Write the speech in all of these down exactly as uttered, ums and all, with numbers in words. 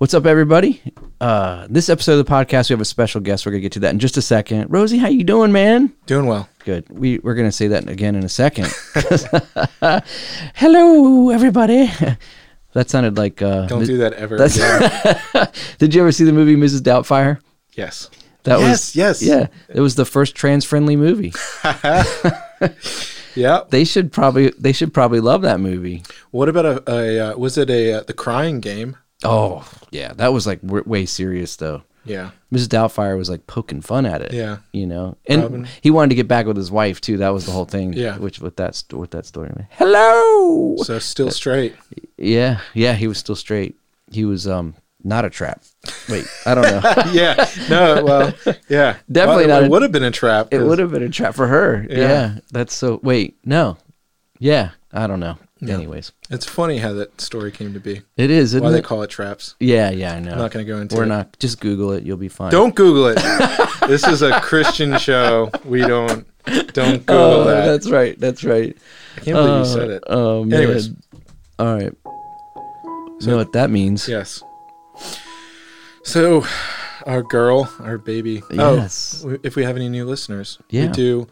What's up, everybody? Uh, this episode of the podcast, we have a special guest. We're going to get to that in just a second. Rosie, how you doing, man? Doing well. Good. We, we're going to say that again in a second. Hello, everybody. That sounded like... Uh, Don't do that ever again. Did you ever see the movie Missus Doubtfire? Yes. That yes, was, yes. Yeah. It was the first trans-friendly movie. Yeah. They should probably they should probably love that movie. What about a, a uh, was it a uh, The Crying Game? Oh, yeah. That was like w- way serious though. Yeah. Missus Doubtfire was like poking fun at it. Yeah. You know. And Robin. He wanted to get back with his wife too. That was the whole thing. Yeah. Which with that with that story. Hello. So still straight. Yeah. Yeah, he was still straight. He was um not a trap. Wait, I don't know. Yeah. No, well, yeah. Definitely well, not. It a, would have been a trap. It would have been a trap for her. Yeah. yeah. That's so, wait, no. Yeah. I don't know. Yeah. Anyways. It's funny how that story came to be. It is, isn't Why it? They call it traps. Yeah, yeah, I know. I'm not going to go into We're it. We're not. Just Google it. You'll be fine. Don't Google it. This is a Christian show. We don't, don't Google oh, that. That's right. That's right. I can't believe uh, you said it. Oh, man. Anyways. All right. So, you know what that means. Yes. So, our girl, our baby. Yes. Oh, if we have any new listeners, yeah. we do.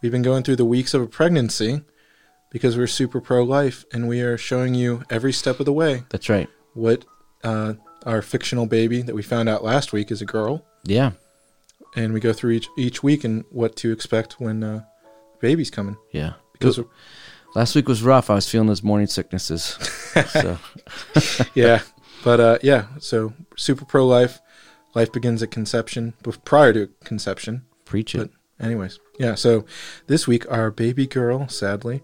We've been going through the weeks of a pregnancy because we're super pro-life, and we are showing you every step of the way. That's right. What uh, our fictional baby that we found out last week is a girl. Yeah. And we go through each each week and what to expect when uh, the baby's coming. Yeah. Because we're, last week was rough. I was feeling those morning sicknesses. So. Yeah. But, uh, yeah, so super pro-life. Life begins at conception, but prior to conception. Preach it. But anyways, yeah, so this week, our baby girl, sadly.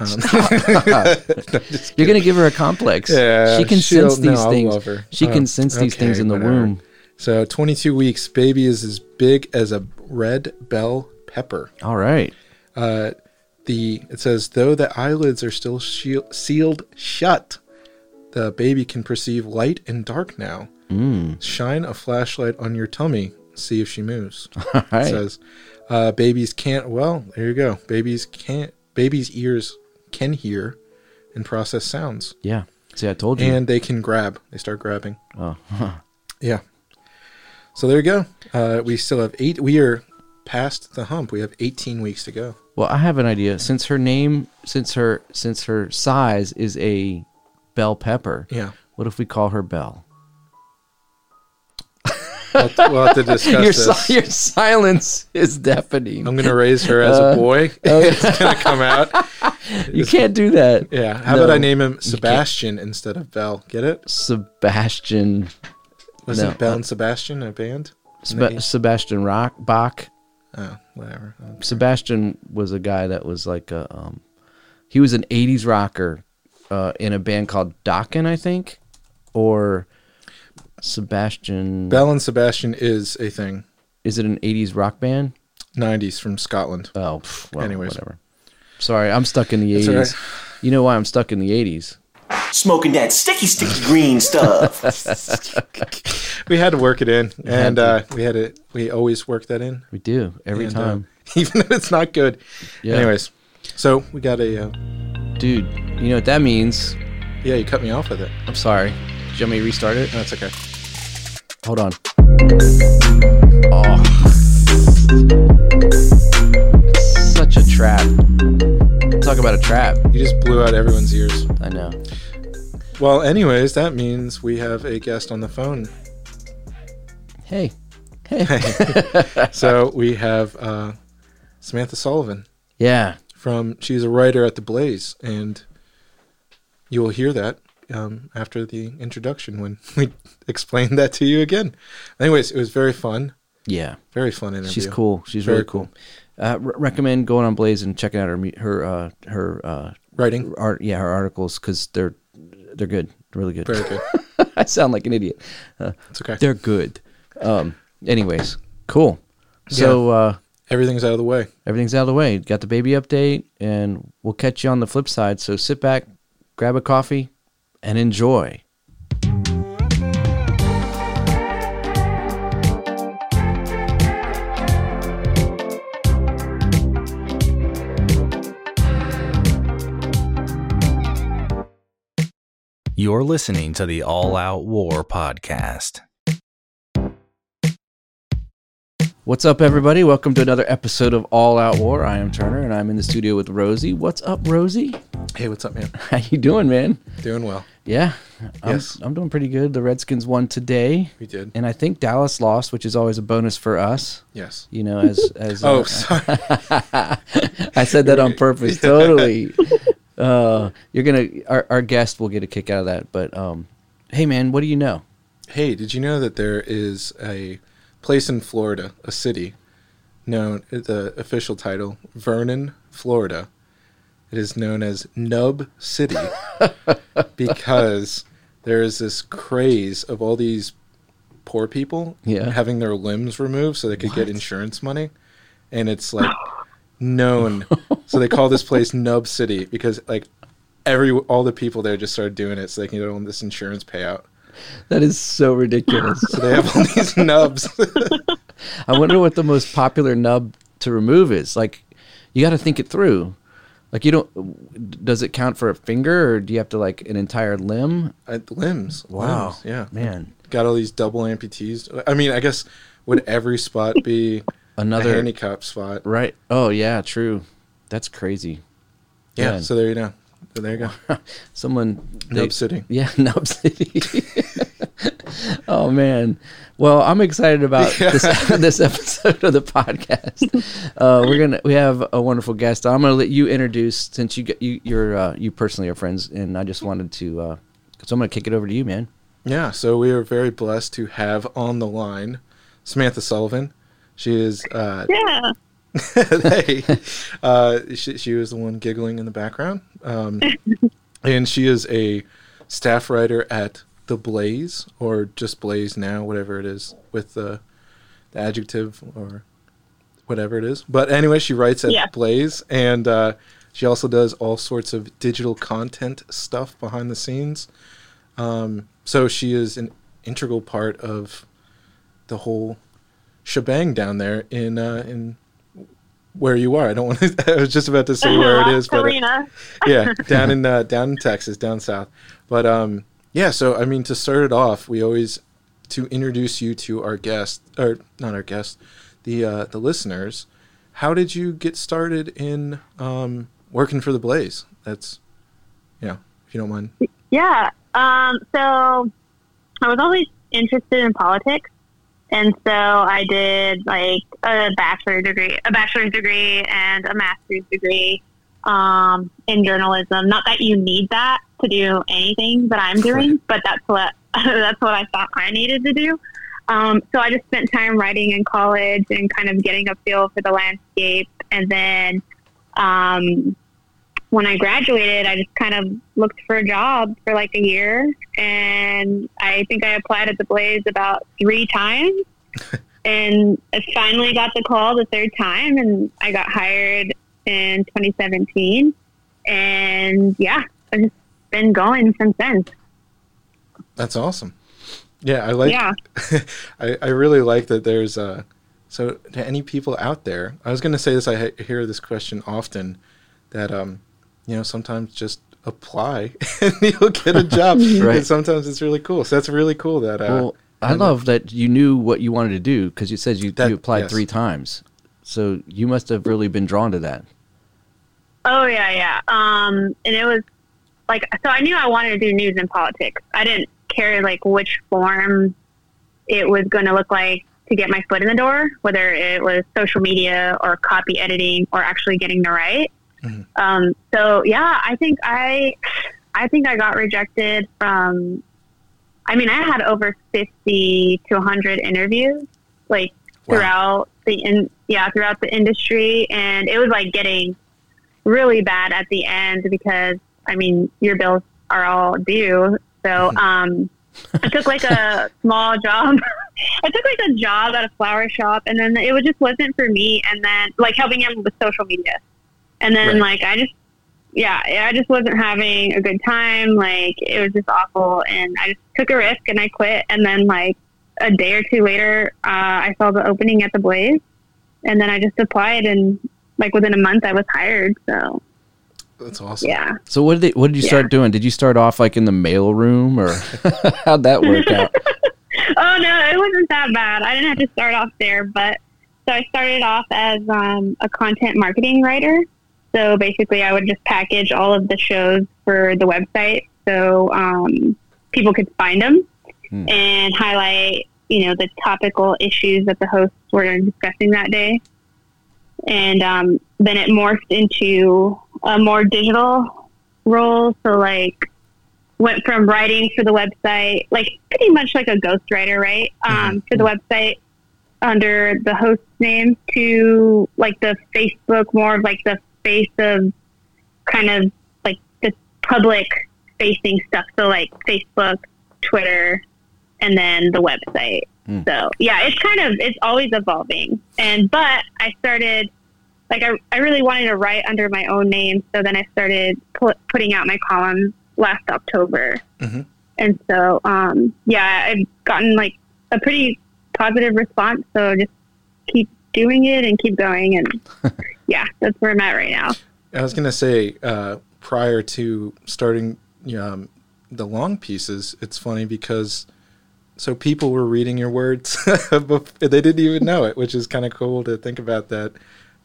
Um, You're going to give her a complex. Yeah, she can sense these no, things. I love her. She um, can sense these okay, things in the whatever. womb. So twenty-two weeks, baby is as big as a red bell pepper. All right. Uh, the It says, though the eyelids are still shield, sealed shut, the baby can perceive light and dark now. Mm. Shine a flashlight on your tummy. See if she moves. All right. It says, uh, babies can't, well, there you go. Babies can't, babies' ears can hear and process sounds. Yeah. See, I told you. And they can grab. They start grabbing. Oh. Huh. Yeah. So there you go. Uh, we still have eight. We are past the hump. We have eighteen weeks to go. Well, I have an idea. Since her name, since her, since her size is a... Bell Pepper. Yeah. What if we call her Bell? We'll have to discuss your, this. Your silence is deafening. I'm going to raise her as uh, a boy. Okay. It's going to come out. You it's, can't do that. Yeah. How no, about I name him Sebastian instead of Bell? Get it? Sebastian. Was no. it Bell and Sebastian a band? Seb- Sebastian Rock Bach. Oh, whatever. Sebastian was a guy that was like a. Um, he was an eighties rocker. Uh, in a band called Dokken, I think, or Sebastian. Bell and Sebastian is a thing. Is it an eighties rock band? nineties from Scotland. Oh, well, anyways, whatever. Sorry, I'm stuck in the eighties. Right. You know why I'm stuck in the eighties? Smoking that sticky, sticky green stuff. We had to work it in, we and uh, we had it. We always work that in. We do every and, time, uh, even if it's not good. Yeah. Anyways, so we got a. Uh, Dude, you know what that means? Yeah, you cut me off with it. I'm sorry. Do you want me to restart it? No, it's okay. Hold on. Oh. It's such a trap. Talk about a trap. You just blew out everyone's ears. I know. Well, anyways, that means we have a guest on the phone. Hey. Hey. So we have uh, Samantha Sullivan. Yeah. From she's a writer at The Blaze, and you will hear that um, after the introduction when we explain that to you again. Anyways, it was very fun. Yeah, very fun interview. She's cool. She's very really cool. cool. Uh, re- recommend going on Blaze and checking out her her uh, her uh, writing. Art, yeah, her articles because they're they're good, really good. Very good. I sound like an idiot. Uh, it's okay. They're good. Um. Anyways, cool. So. Yeah. Uh, Everything's out of the way. Everything's out of the way. Got the baby update, and we'll catch you on the flip side. So sit back, grab a coffee, and enjoy. You're listening to the All Out War podcast. What's up, everybody? Welcome to another episode of All Out War. I am Turner, and I'm in the studio with Rosie. What's up, Rosie? Hey, what's up, man? How you doing, man? Doing well. Yeah. I'm, yes. I'm doing pretty good. The Redskins won today. We did. And I think Dallas lost, which is always a bonus for us. Yes. You know, as... as oh, uh, sorry. I said that on purpose. Totally. Uh, you're gonna. Our, our guest will get a kick out of that. But, um, hey, man, what do you know? Hey, did you know that there is a... place in Florida, a city known, the official title, Vernon, Florida. It is known as Nub City because there is this craze of all these poor people yeah. having their limbs removed so they could what? get insurance money. And it's like known. So they call this place Nub City because like every all the people there just started doing it so they can get on this insurance payout. That is so ridiculous. So they have all these nubs. I wonder what the most popular nub to remove is. Like, you got to think it through. Like, you don't. Does it count for a finger, or do you have to like an entire limb? Uh, limbs. Wow. Limbs, yeah. Man. Got all these double amputees. I mean, I guess would every spot be another a handicap spot? Right. Oh yeah. True. That's crazy. Yeah. Man. So there you go. So there you go. Someone. They, Nub City. Yeah, Nub City. Oh, man. Well, I'm excited about yeah. this, this episode of the podcast. Uh, we're gonna we have a wonderful guest. I'm going to let you introduce, since you get, you you're uh, you personally are friends, and I just wanted to. Uh, so I'm going to kick it over to you, man. Yeah. So we are very blessed to have on the line Samantha Sullivan. She is. Uh, yeah. hey, uh, she, she was the one giggling in the background, um, and she is a staff writer at The Blaze, or just Blaze now, whatever it is, with the, the adjective or whatever it is. But anyway, she writes at yeah. Blaze, and uh, she also does all sorts of digital content stuff behind the scenes. Um, so she is an integral part of the whole shebang down there in uh, in. Where you are. I don't want to, I was just about to say where it is, but uh, yeah, down in, uh, down in Texas, down south. But, um, yeah, so, I mean, to start it off, we always, to introduce you to our guest, or not our guest, the, uh, the listeners, how did you get started in, um, working for The Blaze? That's, yeah, you know, if you don't mind. Yeah. Um, so I was always interested in politics. And so I did like a bachelor's degree, a bachelor's degree and a master's degree um, in journalism. Not that you need that to do anything that I'm doing, but that's what that's what I thought I needed to do. Um, so I just spent time writing in college and kind of getting a feel for the landscape. And then um, when I graduated, I just kind of looked for a job for like a year. And I think I applied at The Blaze about three times and I finally got the call the third time and I got hired in twenty seventeen. And yeah, I've just been going since then. That's awesome. Yeah, I like, yeah. I, I really like that there's a, so to any people out there, I was going to say this, I hear this question often that, um, you know, sometimes just apply and you'll get a job. Right. And sometimes it's really cool. So that's really cool that. Uh, well, I love that you knew what you wanted to do because you said you, that, you applied yes. three times. So you must have really been drawn to that. Oh, yeah, yeah. Um, and it was like, so I knew I wanted to do news and politics. I didn't care like which form it was going to look like to get my foot in the door, whether it was social media or copy editing or actually getting to write. Mm-hmm. Um, so yeah, I think I, I think I got rejected from, I mean, I had over fifty to a hundred interviews, like wow. throughout the, in, yeah, throughout the industry. And it was like getting really bad at the end because I mean, your bills are all due. So, mm-hmm. um, I took like a small job. I took like a job at a flower shop and then it was just wasn't for me. And then like helping him with social media. And then, right. like, I just, yeah, I just wasn't having a good time. Like, it was just awful. And I just took a risk and I quit. And then, like, a day or two later, uh, I saw the opening at The Blaze. And then I just applied. And, like, within a month, I was hired. So, That's awesome. Yeah. So what did they, what did you yeah. start doing? Did you start off like in the mail room, or how'd that work out? Oh no, it wasn't that bad. I didn't have to start off there, but so I started off as um, a content marketing writer. So basically I would just package all of the shows for the website so um, people could find them mm. and highlight, you know, the topical issues that the hosts were discussing that day. And um, then it morphed into a more digital role. So like went from writing for the website, like pretty much like a ghostwriter, right? Um, for the website under the host's name to like the Facebook, more of like the face of kind of like the public facing stuff. So like Facebook, Twitter, and then the website. Mm. So yeah, it's kind of, it's always evolving. And, but I started like, I, I really wanted to write under my own name. So then I started pu- putting out my columns last October. Mm-hmm. And so, um, yeah, I've gotten like a pretty positive response. So just keep doing it and keep going. And yeah, that's where I'm at right now. I was going to say, uh, prior to starting, um, the long pieces, it's funny because so people were reading your words, but they didn't even know it, which is kind of cool to think about that.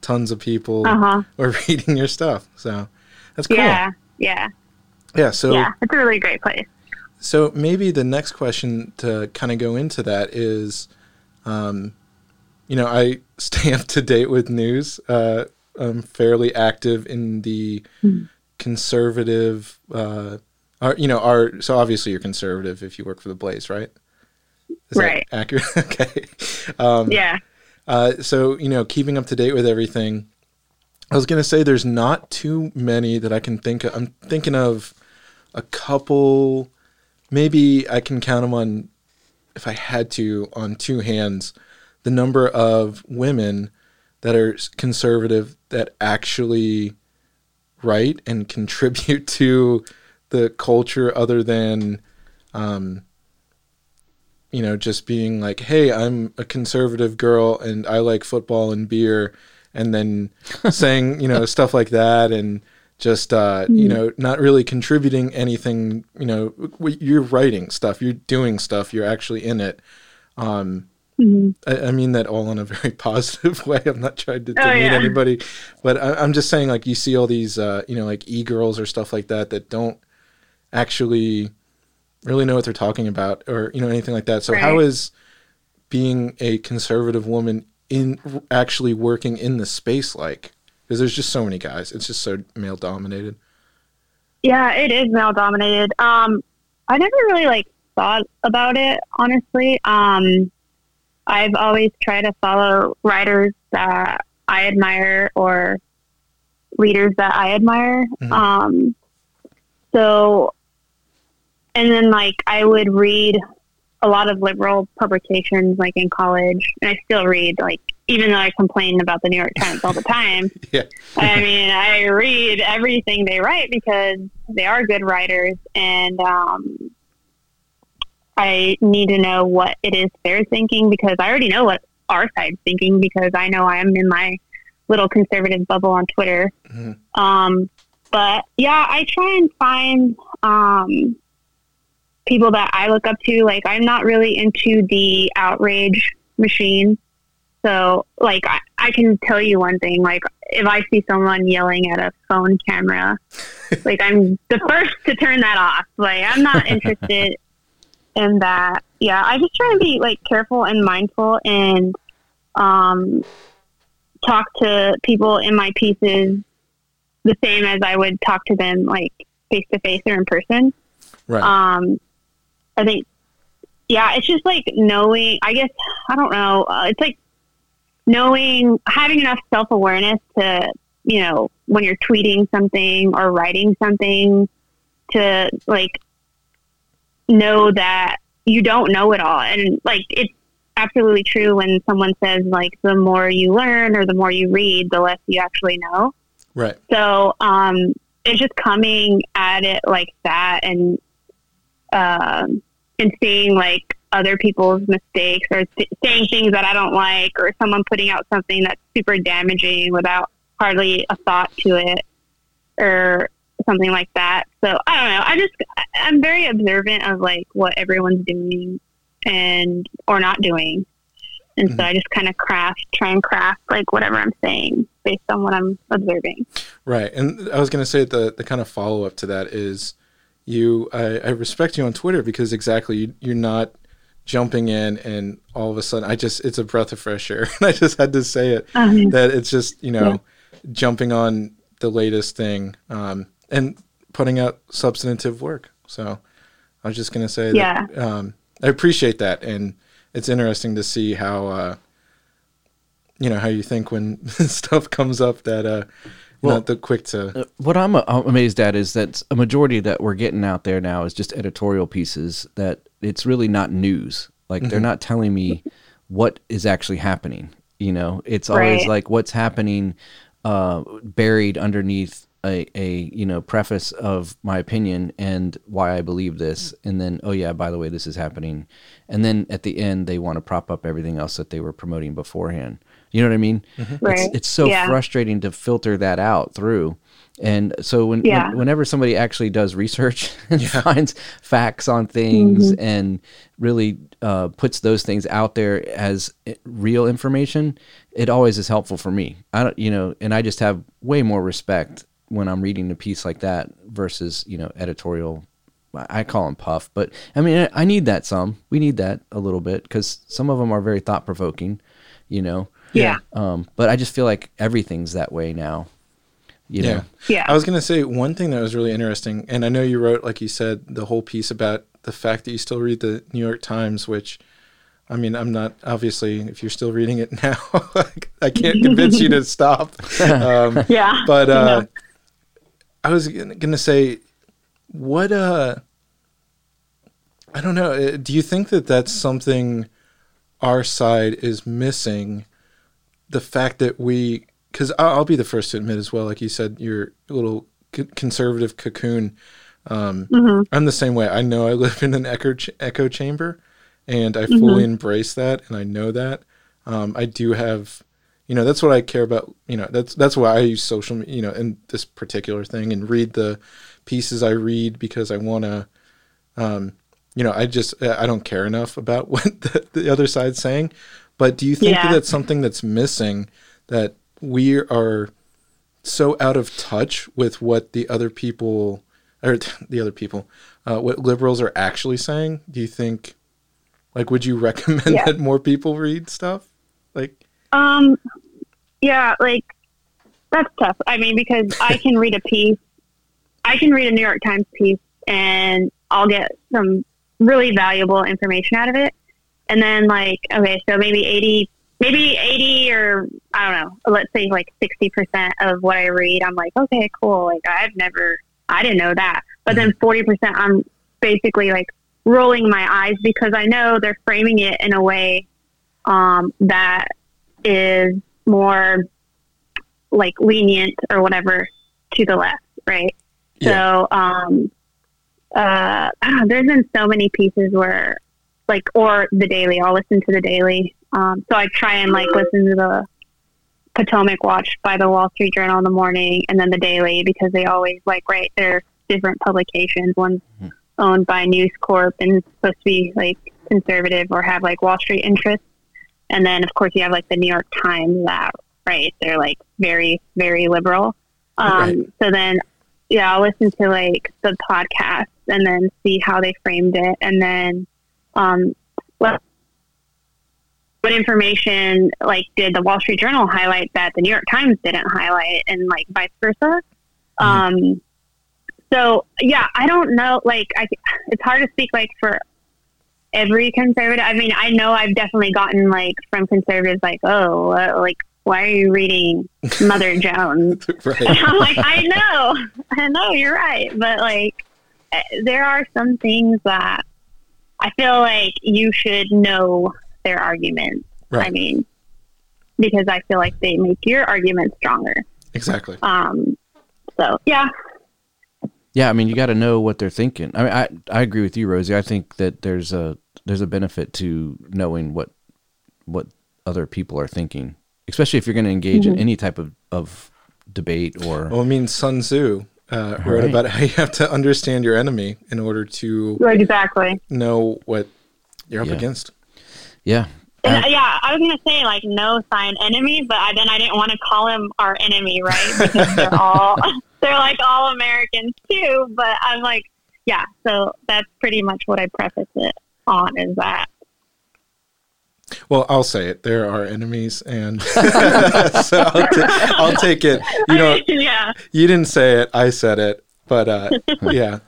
Tons of people uh-huh. were reading your stuff. So that's cool. Yeah, yeah. Yeah, so... Yeah, it's a really great place. So maybe the next question to kind of go into that is, um, you know, I stay up to date with news. Uh, I'm fairly active in the mm-hmm. conservative... Uh, our, you know, our, so obviously you're conservative if you work for The Blaze, right? Is right. that accurate? Okay. Um, yeah. Uh, so, you know, keeping up to date with everything, I was going to say there's not too many that I can think of. I'm thinking of a couple, maybe I can count them on, if I had to, on two hands, the number of women that are conservative that actually write and contribute to the culture other than, um, you know, just being like, hey, I'm a conservative girl and I like football and beer, and then saying, you know, stuff like that, and just, uh, mm-hmm. you know, not really contributing anything, you know, you're writing stuff, you're doing stuff, you're actually in it. Um, mm-hmm. I, I mean that all in a very positive way. I'm not trying to, to oh, meet yeah. anybody, but I, I'm just saying, like, you see all these, uh, you know, like e-girls or stuff like that, that don't actually really know what they're talking about, or, you know, anything like that. So right. how is being a conservative woman in actually working in the space like? Because there's just so many guys. It's just so male dominated. Yeah, it is male dominated. Um, I never really like thought about it, honestly. Um, I've always tried to follow writers that I admire or leaders that I admire. Mm-hmm. Um, so, and then, like, I would read a lot of liberal publications, like, in college. And I still read, like, even though I complain about the New York Times all the time. Yeah. I mean, I read everything they write because they are good writers. And um, I need to know what it is they're thinking, because I already know what our side's thinking, because I know I'm in my little conservative bubble on Twitter. Mm-hmm. Um, but, yeah, I try and find... Um, people that I look up to. Like, I'm not really into the outrage machine. So like, I, I can tell you one thing, like if I see someone yelling at a phone camera, like I'm the first to turn that off. Like, I'm not interested in that. Yeah. I just try to be like careful and mindful, and, um, talk to people in my pieces the same as I would talk to them like face to face or in person. Right. Um, I think, yeah, it's just like knowing, I guess, I don't know. Uh, it's like knowing, having enough self-awareness to, you know, when you're tweeting something or writing something, to like know that you don't know it all. And like, it's absolutely true when someone says like, the more you learn or the more you read, the less you actually know. Right. So, um, it's just coming at it like that, and, um, and seeing like other people's mistakes, or th- saying things that I don't like, or someone putting out something that's super damaging without hardly a thought to it. or something like that. So I don't know. I just, I'm very observant of like what everyone's doing and, or not doing. And mm-hmm. so I just kind of craft, try and craft like whatever I'm saying based on what I'm observing. Right. And I was going to say the, the kind of follow up to that is you, I, I respect you on Twitter because exactly you, you're not jumping in and all of a sudden I just, it's a breath of fresh air. And I just had to say it um, that it's just, you know, yeah. jumping on the latest thing um, and putting out substantive work. So I was just going to say yeah. that um, I appreciate that. And it's interesting to see how, uh, you know, how you think when stuff comes up that uh, well, not the quick to. Uh, what I'm, uh, I'm amazed at is that a majority that we're getting out there now is just editorial pieces that it's really not news. Like mm-hmm. they're not telling me what is actually happening. You know, it's always right. like what's happening uh, buried underneath a, a, you know, preface of my opinion and why I believe this. And then, oh yeah, by the way, this is happening. And then at the end, they want to prop up everything else that they were promoting beforehand. You know what I mean? Mm-hmm. Right. It's, it's so yeah. frustrating to filter that out through. And so when, yeah. when whenever somebody actually does research and yeah. finds facts on things mm-hmm. and really uh, puts those things out there as real information, it always is helpful for me. I don't, you know, and I just have way more respect when I'm reading a piece like that versus, you know, editorial. I call them puff, but I mean, I need that some, we need that a little bit because some of them are very thought provoking, you know? Yeah. Um, but I just feel like everything's that way now. You yeah. know? Yeah. I was going to say one thing that was really interesting. And I know you wrote, like you said, the whole piece about the fact that you still read the New York Times, which I mean, I'm not, obviously, if you're still reading it now, I can't convince you to stop. Um, yeah. But, uh, no. I was going to say, what, uh, I don't know. Do you think that that's something our side is missing? The fact that we, because I'll be the first to admit as well, like you said, your little conservative cocoon. Um, mm-hmm. I'm the same way. I know I live in an echo ch- echo chamber and I mm-hmm. fully embrace that. And I know that um, I do have, you know, that's what I care about. You know, that's, that's why I use social media, you know, in this particular thing and read the pieces I read because I want to, um, you know, I just, I don't care enough about what the, the other side's saying, but do you think yeah. that that's something that's missing that we are so out of touch with what the other people or the other people, uh, what liberals are actually saying? Do you think like, would you recommend yeah. that more people read stuff? Like, Um, yeah, like that's tough. I mean, because I can read a piece, I can read a New York Times piece and I'll get some really valuable information out of it. And then like, okay, so maybe eighty, maybe eighty or I don't know, let's say like sixty percent of what I read, I'm like, okay, cool. Like I've never, I didn't know that. But then forty percent I'm basically like rolling my eyes because I know they're framing it in a way, um, that is more like lenient or whatever to the left. Right. Yeah. So, um, uh, I don't know, there's been so many pieces where like, or the Daily, I'll listen to the Daily. Um, so I try and like listen to the Potomac Watch by the Wall Street Journal in the morning and then the Daily, because they always like, right. They're different publications. One's mm-hmm. owned by News Corp and it's supposed to be like conservative or have like Wall Street interests. And then, of course, you have, like, the New York Times that, right, they're, like, very, very liberal. Um, right. So then, yeah, I'll listen to, like, the podcast and then see how they framed it. And then um, what, what information, like, did the Wall Street Journal highlight that the New York Times didn't highlight and, like, vice versa? Mm-hmm. Um, so, yeah, I don't know. Like, I, it's hard to speak, like, for every conservative. I mean, I know I've definitely gotten like from conservatives, like, oh, uh, like, why are you reading Mother Jones? Right. And I'm like, I know, I know you're right. But like, there are some things that I feel like you should know their arguments. Right. I mean, because I feel like they make your argument stronger. Exactly. Um. So, yeah. Yeah. I mean, you got to know what they're thinking. I mean, I, I agree with you, Rosie. I think that there's a, there's a benefit to knowing what, what other people are thinking, especially if you're going to engage mm-hmm. in any type of, of debate or... Well, I mean, Sun Tzu uh, wrote right. about how you have to understand your enemy in order to right, exactly. know what you're yeah. up against. Yeah. And, uh, yeah, I was going to say, like, no sign enemy, but I, then I didn't want to call him our enemy, right? Because they're all, they're like all Americans too, but I'm like, yeah, so that's pretty much what I preface it on is that. Well, I'll say it. There are enemies, and so I'll, t- I'll take it. You know, yeah. you didn't say it. I said it, but uh, yeah.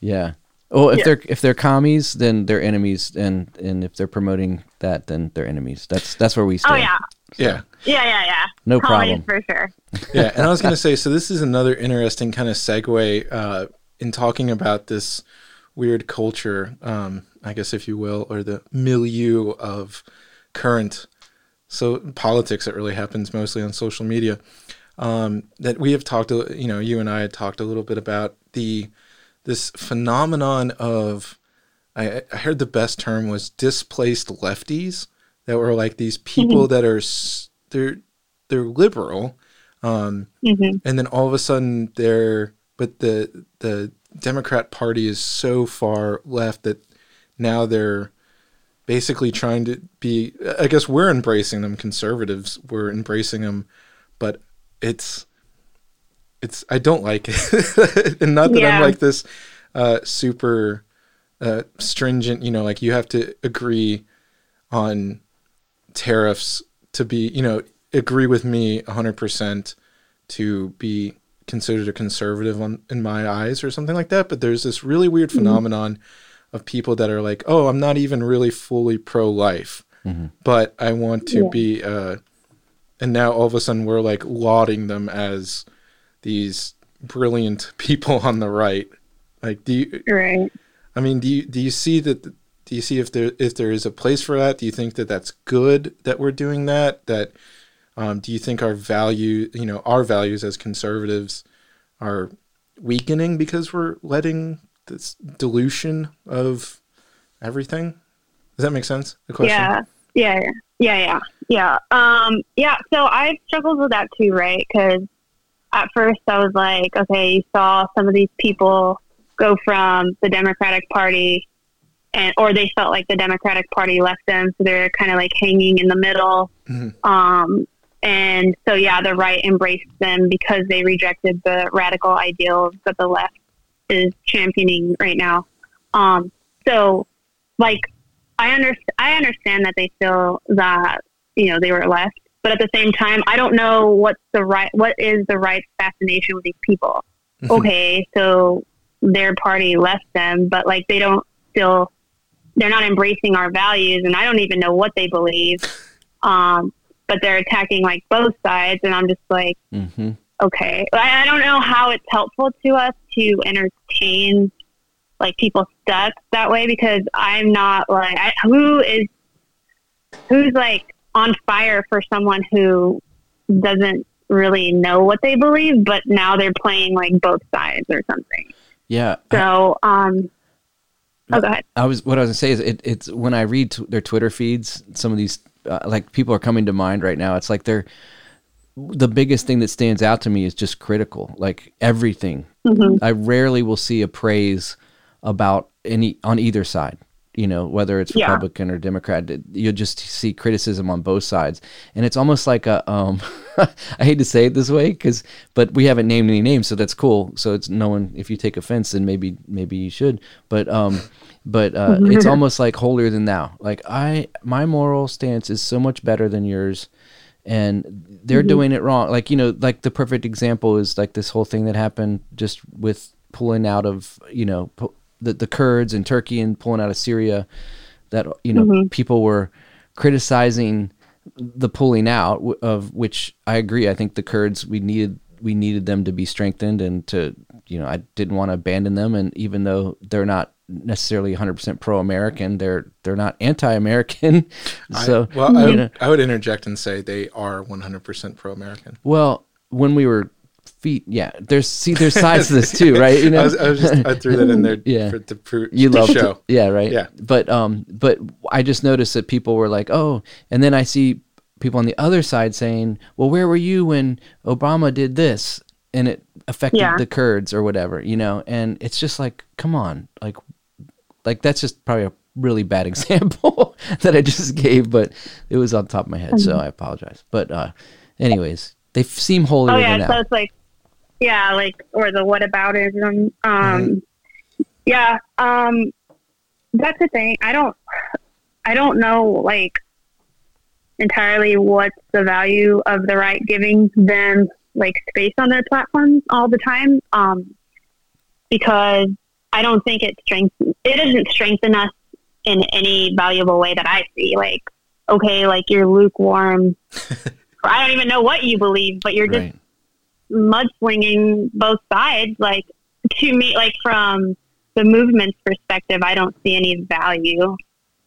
Yeah. Well, if yeah. they're if they're commies, then they're enemies, and, and if they're promoting that, then they're enemies. That's that's where we stand. Oh yeah, so. yeah, yeah, yeah, yeah. No commies problem for sure. Yeah, and I was gonna say, so this is another interesting kind of segue uh, in talking about this weird culture, um, I guess if you will, or the milieu of current so politics that really happens mostly on social media. Um, that we have talked, you know, you and I had talked a little bit about the. This phenomenon of, I, I heard the best term was displaced lefties that were like these people mm-hmm. that are, they're, they're liberal. Um, mm-hmm. And then all of a sudden they're, but the, the Democrat Party is so far left that now they're basically trying to be, I guess we're embracing them, conservatives, we're embracing them, but it's, It's, I don't like it. And not that yeah. I'm like this uh, super uh, stringent, you know, like you have to agree on tariffs to be, you know, agree with me one hundred percent to be considered a conservative on, in my eyes or something like that. But there's this really weird mm-hmm. phenomenon of people that are like, oh, I'm not even really fully pro-life, mm-hmm. but I want to yeah. be. Uh, and now all of a sudden we're like lauding them as these brilliant people on the right. Like, do you, right. I mean, do you, do you see that, do you see if there, if there is a place for that? Do you think that that's good that we're doing that? That, um, do you think our value, you know, our values as conservatives are weakening because we're letting this dilution of everything? Does that make sense? The question? Yeah. Yeah. Yeah. Yeah. Yeah. Um, yeah. So I've struggled with that too, right? Cause, at first, I was like, okay, you saw some of these people go from the Democratic Party, and or they felt like the Democratic Party left them, so they're kind of like hanging in the middle. Mm-hmm. Um, and so, yeah, the right embraced them because they rejected the radical ideals that the left is championing right now. Um, so, like, I, under- I understand that they feel that, you know, they were left. But at the same time, I don't know what's the right, what is the right's fascination with these people. Mm-hmm. Okay, so their party left them, but like they don't still, they're not embracing our values, and I don't even know what they believe. Um, but they're attacking like both sides, and I'm just like, mm-hmm. okay. I, I don't know how it's helpful to us to entertain like people stuck that way, because I'm not like, I, who is, who's like, on fire for someone who doesn't really know what they believe, but now they're playing like both sides or something. Yeah. So, I, um, oh, go ahead. I was, what I was gonna say is it, it's when I read t- their Twitter feeds, some of these, uh, like people are coming to mind right now. It's like they're, the biggest thing that stands out to me is just critical, like everything. Mm-hmm. I rarely will see a praise about any on either side. You know, whether it's Republican yeah. or Democrat, you'll just see criticism on both sides. And it's almost like a, um, I hate to say it this way, cause, but we haven't named any names, so that's cool. So it's no one, if you take offense, then maybe, maybe you should, but, um, but, uh, it's almost like holier than thou. Like I, my moral stance is so much better than yours, and they're mm-hmm. doing it wrong. Like, you know, like the perfect example is like this whole thing that happened just with pulling out of, you know, pu- The, the Kurds in Turkey and pulling out of Syria, that, you know, mm-hmm. people were criticizing the pulling out w- of which I agree. I think the Kurds, we needed, we needed them to be strengthened and to, you know, I didn't want to abandon them. And even though they're not necessarily one hundred percent pro-American, they're, they're not anti-American. So, I, well, I would, I would interject and say they are one hundred percent pro-American. Well, when we were, Feet, yeah. There's see, there's sides to this too, right? You know, I, was, I, was just, I threw that in there yeah. for the pro- you love show, it. Yeah, right. Yeah, but um, but I just noticed that people were like, oh, and then I see people on the other side saying, well, where were you when Obama did this and it affected yeah. the Kurds or whatever, you know? And it's just like, come on, like, like that's just probably a really bad example that I just gave, but it was on top of my head. Mm-hmm. So I apologize. But uh, anyways, they seem holier oh, yeah, than now. So it's like, yeah, like, or the whataboutism. Um, mm-hmm. Yeah. Um, that's the thing. I don't, I don't know, like, entirely what's the value of the right giving them, like, space on their platforms all the time. Um, because I don't think it strengthens, it doesn't strengthen us in any valuable way that I see. Like, okay, like, you're lukewarm. Or I don't even know what you believe, but you're just right. mudslinging both sides. Like, to me, like, from the movement's perspective, I don't see any value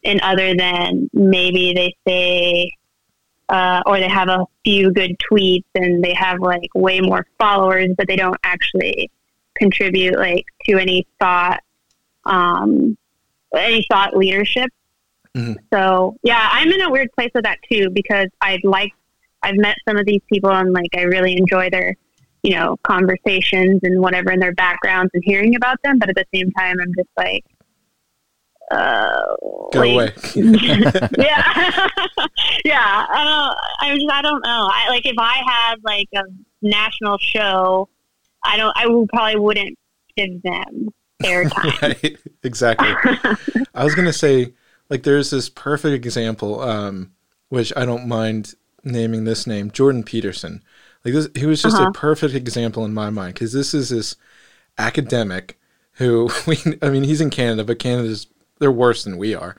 in other than maybe they say, uh, or they have a few good tweets and they have, like, way more followers, but they don't actually contribute, like, to any thought, um, any thought leadership. Mm-hmm. So yeah, I'm in a weird place with that too, because I'd like, I've met some of these people and, like, I really enjoy their, you know, conversations and whatever, and their backgrounds and hearing about them. But at the same time, I'm just like, uh, go like, away. yeah. yeah. I don't, I just, I don't know. I, like, if I had, like, a national show, I don't, I would, probably wouldn't give them airtime. Right. Exactly. I was going to say, like, there's this perfect example, um, which I don't mind naming this name, Jordan Peterson. Like, this, he was just uh-huh. a perfect example in my mind, because this is this academic who, we, I mean, he's in Canada, but Canada's, they're worse than we are.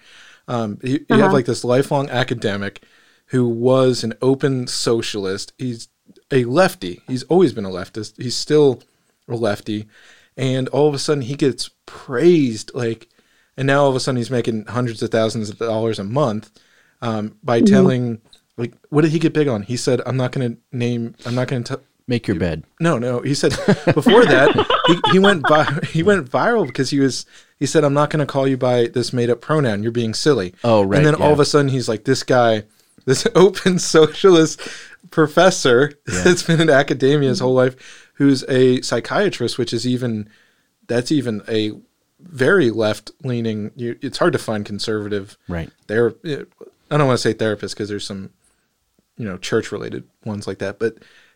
Um, you, uh-huh. you have, like, this lifelong academic who was an open socialist. He's a lefty. He's always been a leftist. He's still a lefty. And all of a sudden he gets praised, like, and now all of a sudden he's making hundreds of thousands of dollars a month um, by mm-hmm. telling, like, what did he get big on? He said, I'm not going to name, I'm not going to tell. Make your bed. No, no. He said before that, he, he went vi- he went viral because he was, he said, I'm not going to call you by this made up pronoun. You're being silly. Oh, right. And then yeah. all of a sudden he's like, this guy, this open socialist professor yeah. that's been in academia his whole life, who's a psychiatrist, which is even, that's even a very left leaning. It's hard to find conservative. Right. Thera- I don't want to say therapist, because there's some, you know, church related ones like that. But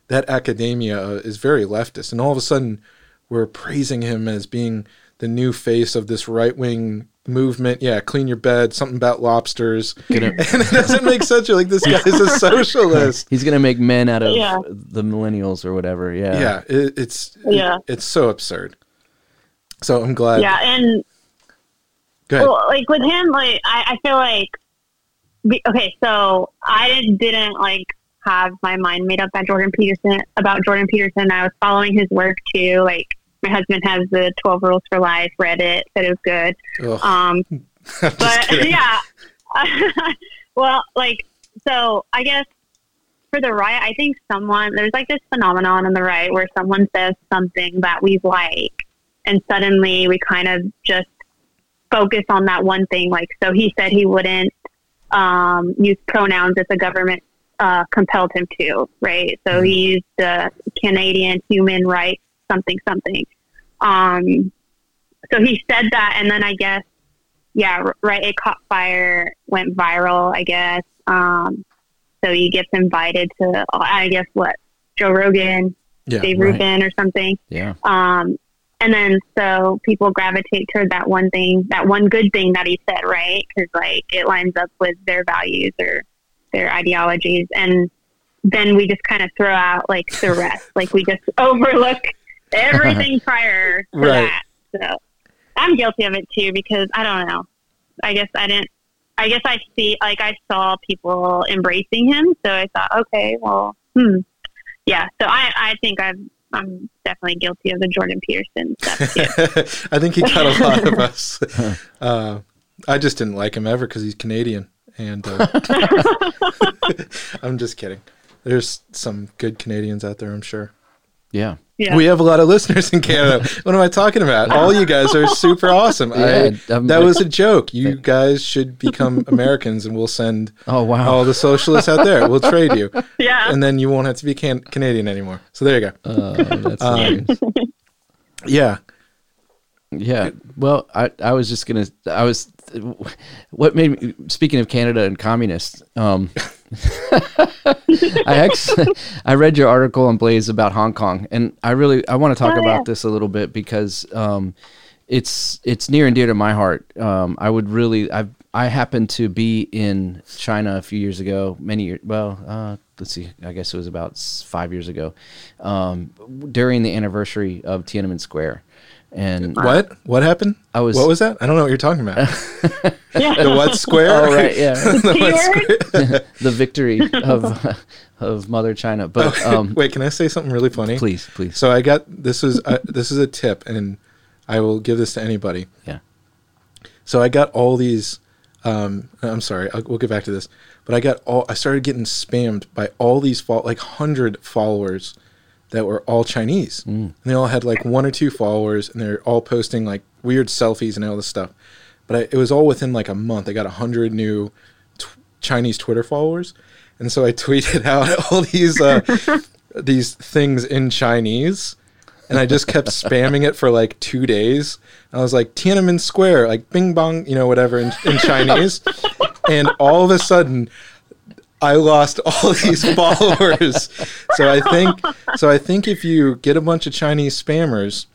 that academia is very leftist. And all of a sudden we're praising him as being the new face of this right wing movement. Yeah. Clean your bed, something about lobsters. Gonna, and it doesn't make sense. You're like, this guy is a socialist. He's going to make men out of yeah. the millennials or whatever. Yeah. Yeah. It, it's, yeah. It, it's so absurd. So I'm glad. Yeah. And go ahead. Well, like, with him, like, I, I feel like, okay, so I didn't, like, have my mind made up by Jordan Peterson about Jordan Peterson. I was following his work too. Like, my husband has the twelve Rules for Life, read it, said it was good. Ugh. Um, but yeah, well, like, so I guess for the right, I think someone, there's, like, this phenomenon on the right where someone says something that we like, and suddenly we kind of just focus on that one thing. Like, so he said he wouldn't um, use pronouns if the government Uh, compelled him to, right? So he used the Canadian human rights something something. Um, so he said that, and then I guess, yeah, right, it caught fire, went viral, I guess. Um, so he gets invited to, I guess, what, Joe Rogan, yeah, Dave right. Rubin or something. Yeah. Um, and then so people gravitate toward that one thing, that one good thing that he said, right? Because, like, it lines up with their values or their ideologies, and then we just kind of throw out, like, the rest. Like, we just overlook everything prior to right. that. So I'm guilty of it too, because I don't know. I guess I didn't, I guess I see, like, I saw people embracing him. So I thought, okay, well, hmm. Yeah. So I, I think I've, I'm definitely guilty of the Jordan Peterson stuff too. I think he got a lot of us. Uh, I just didn't like him ever, 'cause he's Canadian. And uh, I'm just kidding. There's some good Canadians out there, I'm sure. Yeah. Yeah. We have a lot of listeners in Canada. What am I talking about? All you guys are super awesome. Yeah, I, that was a joke. You guys should become Americans, and we'll send oh, wow. all the socialists out there. We'll trade you. Yeah. And then you won't have to be can- Canadian anymore. So there you go. Oh, that's um, nice. Yeah. Yeah. Well, I, I was just going to, I was, what made me, speaking of Canada and communists, um, I actually, I read your article on Blaze about Hong Kong, and I really I want to talk oh, about yeah. this a little bit because um, it's it's near and dear to my heart. Um, I would really I I happened to be in China a few years ago, many years well uh, let's see, I guess it was about five years ago, um, during the anniversary of Tiananmen Square. And what I, what happened? I was what was that? I don't know what you're talking about. Yeah. The what square? Oh right, yeah. the, the, square? The victory of uh, of Mother China. But oh, um, wait, can I say something really funny? Please, please. So I got this is uh, this is a tip, and I will give this to anybody. Yeah. So I got all these. Um, I'm sorry. I'll, we'll get back to this, but I got all. I started getting spammed by all these fo- like hundred followers. That were all Chinese. Mm. And they all had like one or two followers, and they're all posting like weird selfies and all this stuff. But I, it was all within like a month. I got one hundred new t- Chinese Twitter followers. And so I tweeted out all these uh, these things in Chinese, and I just kept spamming it for like two days. And I was like, Tiananmen Square, like bing bong, you know, whatever in, in Chinese. And all of a sudden, I lost all these followers. So I think so I think if you get a bunch of Chinese spammers,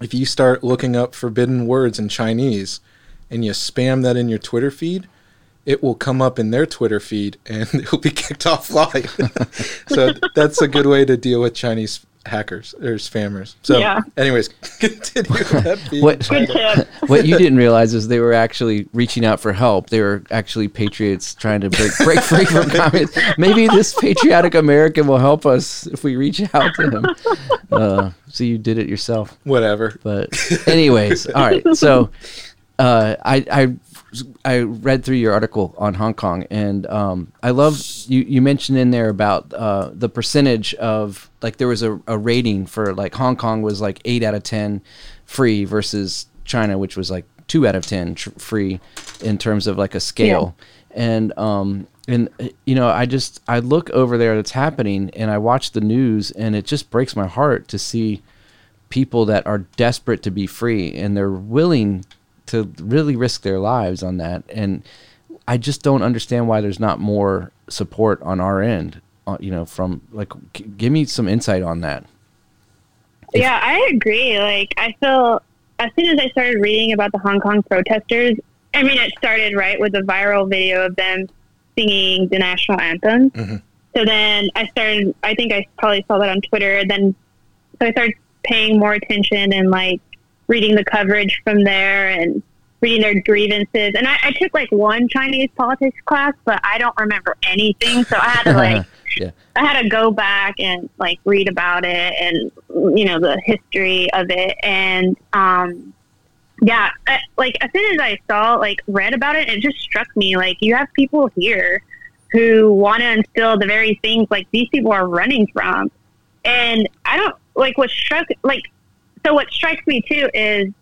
if you start looking up forbidden words in Chinese and you spam that in your Twitter feed, it will come up in their Twitter feed and it will be kicked offline. So that's a good way to deal with Chinese hackers or spammers. So yeah. Anyways, continue with that feed. What, what you didn't realize is they were actually reaching out for help. They were actually patriots trying to break, break free from communists. Maybe this patriotic American will help us if we reach out to him. Uh, so you did it yourself. Whatever. But anyways, all right. So uh, I, I I read through your article on Hong Kong, and um, I love you, you mentioned in there about uh, the percentage of like there was a, a rating for like Hong Kong was like eight out of ten free versus China, which was like two out of ten tr- free in terms of like a scale. Yeah. And, um, and you know, I just I look over there that's happening, and I watch the news, and it just breaks my heart to see people that are desperate to be free, and they're willing to really risk their lives on that. And I just don't understand why there's not more support on our end, you know, from like, g- give me some insight on that. Yeah, I agree. Like, I feel as soon as I started reading about the Hong Kong protesters, I mean, it started right with a viral video of them singing the national anthem. Mm-hmm. So then I started, I think I probably saw that on Twitter. Then so I started paying more attention and like, reading the coverage from there and reading their grievances. And I, I took like one Chinese politics class, but I don't remember anything. So I had to like, yeah. I had to go back and like read about it and, you know, the history of it. And, um, yeah, I, like as soon as I saw, like read about it, it just struck me. Like you have people here who want to instill the very things like these people are running from. And I don't like what struck, like, So what strikes me too is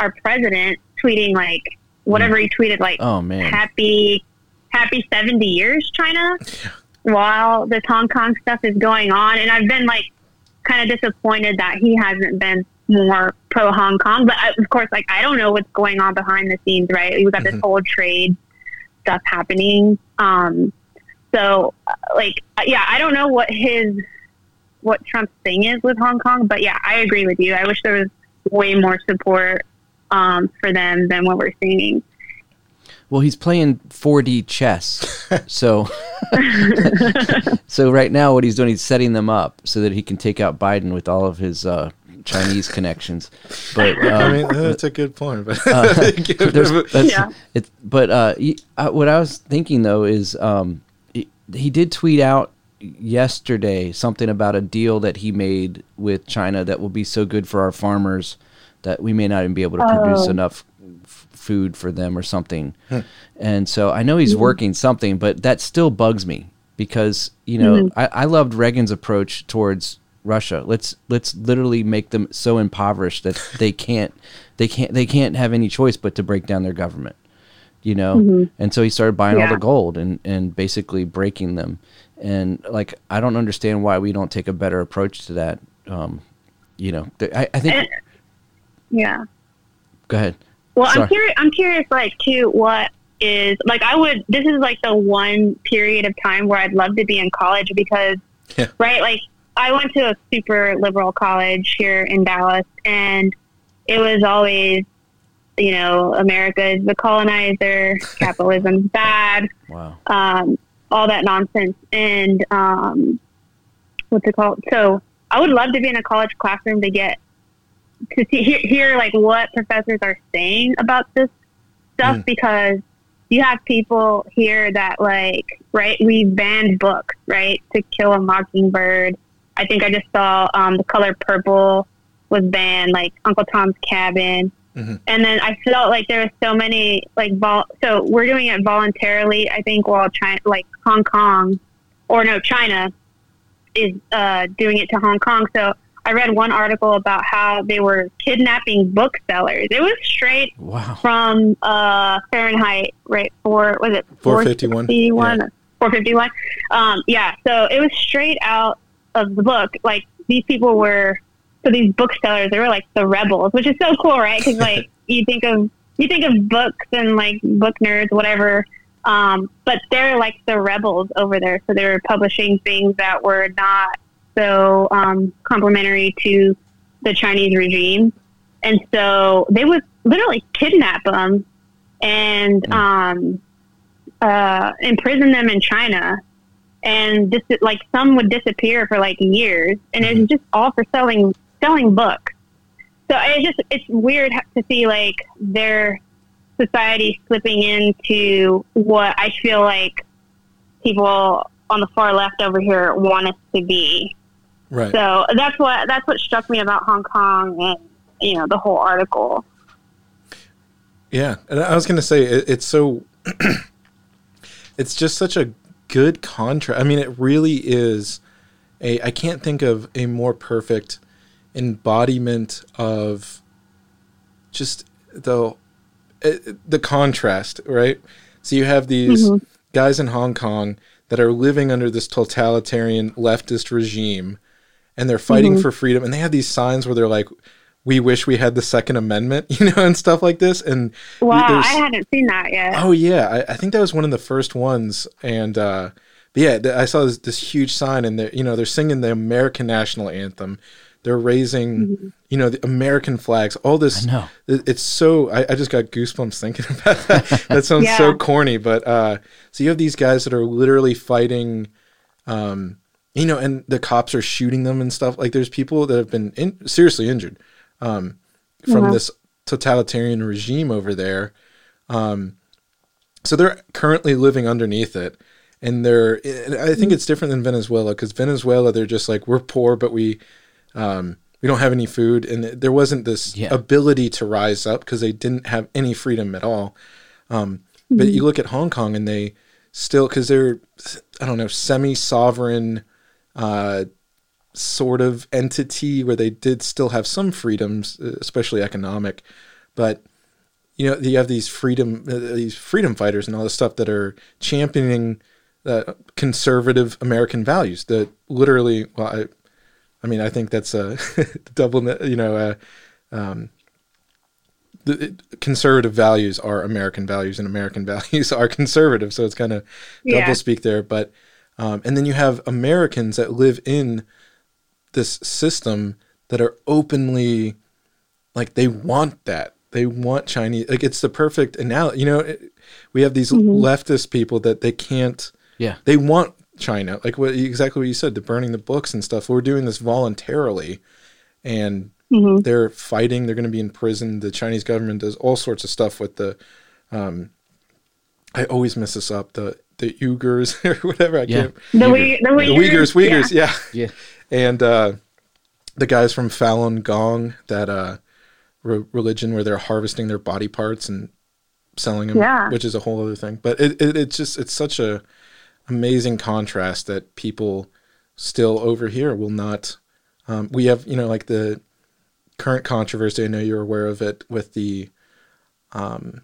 our president tweeting like whatever he tweeted, like oh, man. happy, happy seventy years China, while this Hong Kong stuff is going on. And I've been like kind of disappointed that he hasn't been more pro Hong Kong. But I, of course, like I don't know what's going on behind the scenes, right? We've got mm-hmm. this whole trade stuff happening. Um, so like, yeah, I don't know what his. what Trump's thing is with Hong Kong, but yeah, I agree with you. I wish there was way more support um, for them than what we're seeing. Well, he's playing four D chess. So, so right now what he's doing, he's setting them up so that he can take out Biden with all of his uh, Chinese connections. But uh, I mean, that's a good point, but, uh, that's, yeah. it, but uh, he, uh, what I was thinking though, is um, he, he did tweet out, yesterday something about a deal that he made with China that will be so good for our farmers that we may not even be able to oh. produce enough f- food for them or something. Huh. And so I know he's mm-hmm. working something, but that still bugs me because, you know, mm-hmm. I, I loved Reagan's approach towards Russia. Let's let's literally make them so impoverished that they can't they can't they can't have any choice but to break down their government. You know? Mm-hmm. And so he started buying yeah. all the gold and, and basically breaking them. And like, I don't understand why we don't take a better approach to that. Um, you know, I, I think. And, yeah. Go ahead. Well, Sorry. I'm curious, I'm curious, like, too, what is like, I would, this is like the one period of time where I'd love to be in college because, yeah. right. Like I went to a super liberal college here in Dallas and it was always, you know, America is the colonizer, capitalism's bad, wow. um, all that nonsense. And um, what's it called? So I would love to be in a college classroom to get to see, hear, hear like what professors are saying about this stuff mm. because you have people here that like, right, we banned books, right, To Kill a Mockingbird. I think I just saw um, The Color Purple was banned, like Uncle Tom's Cabin. Mm-hmm. And then I felt like there was so many like vol- so we're doing it voluntarily. I think while China, like Hong Kong, or no, China is uh, doing it to Hong Kong. So I read one article about how they were kidnapping booksellers. It was straight wow. from uh, Fahrenheit, right? Four was it four fifty-one four fifty-one Um, yeah. So it was straight out of the book. Like these people were. So these booksellers, they were like the rebels, which is so cool, right? Because like you think of you think of books and like book nerds, whatever, um, but they're like the rebels over there. So they were publishing things that were not so um, complimentary to the Chinese regime, and so they would literally kidnap them and um, uh, imprison them in China. And dis- like some would disappear for like years, and it was just all for selling. selling books. So it's just, it's weird to see like their society slipping into what I feel like people on the far left over here want us to be. Right. So that's what, that's what struck me about Hong Kong and, you know, the whole article. Yeah. And I was going to say, it, it's so, it's just such a good contrast. I mean, it really is a, I can't think of a more perfect embodiment of just the the contrast, right? So you have these mm-hmm. guys in Hong Kong that are living under this totalitarian leftist regime, and they're fighting mm-hmm. for freedom, and they have these signs where they're like, "We wish we had the Second Amendment," you know, and stuff like this. And wow, I hadn't seen that yet. Oh yeah, I, I think that was one of the first ones, and. uh But yeah, I saw this, this huge sign, and they're, you know, they're singing the American national anthem. They're raising, mm-hmm. you know, the American flags. All this, I know. It, it's so. I, I just got goosebumps thinking about that. That sounds yeah. so corny, but uh, so you have these guys that are literally fighting, um, you know, and the cops are shooting them and stuff. Like there's people that have been in, seriously injured um, from yeah. this totalitarian regime over there. Um, so they're currently living underneath it. And they're, I think it's different than Venezuela because Venezuela, they're just like, we're poor, but we, um, we don't have any food. And there wasn't this yeah. ability to rise up because they didn't have any freedom at all. Um, mm-hmm. But you look at Hong Kong and they still, because they're, I don't know, semi-sovereign uh, sort of entity where they did still have some freedoms, especially economic. But, you know, you have these freedom, uh, these freedom fighters and all this stuff that are championing Uh, conservative American values that literally, well, I, I mean, I think that's a double, you know, uh, um, the conservative values are American values and American values are conservative. So it's kind of yeah. double speak there. But, um, and then you have Americans that live in this system that are openly like, they want that. They want Chinese, like it's the perfect analogy. You know, it, we have these mm-hmm. leftist people that they can't, Yeah, they want China, like what exactly what you said, the burning the books and stuff. We're doing this voluntarily, and mm-hmm. they're fighting. They're going to be in prison. The Chinese government does all sorts of stuff with the. Um, I always mess this up the the Uyghurs or whatever. I yeah. can't. The, we, the, Uyghurs. the Uyghurs, Uyghurs, yeah, yeah, yeah. and uh, the guys from Falun Gong, that uh, re- religion where they're harvesting their body parts and selling them, yeah. which is a whole other thing. But it, it it's just it's such a amazing contrast that people still over here will not Um, we have, you know, like the current controversy, I know you're aware of it, with the, um,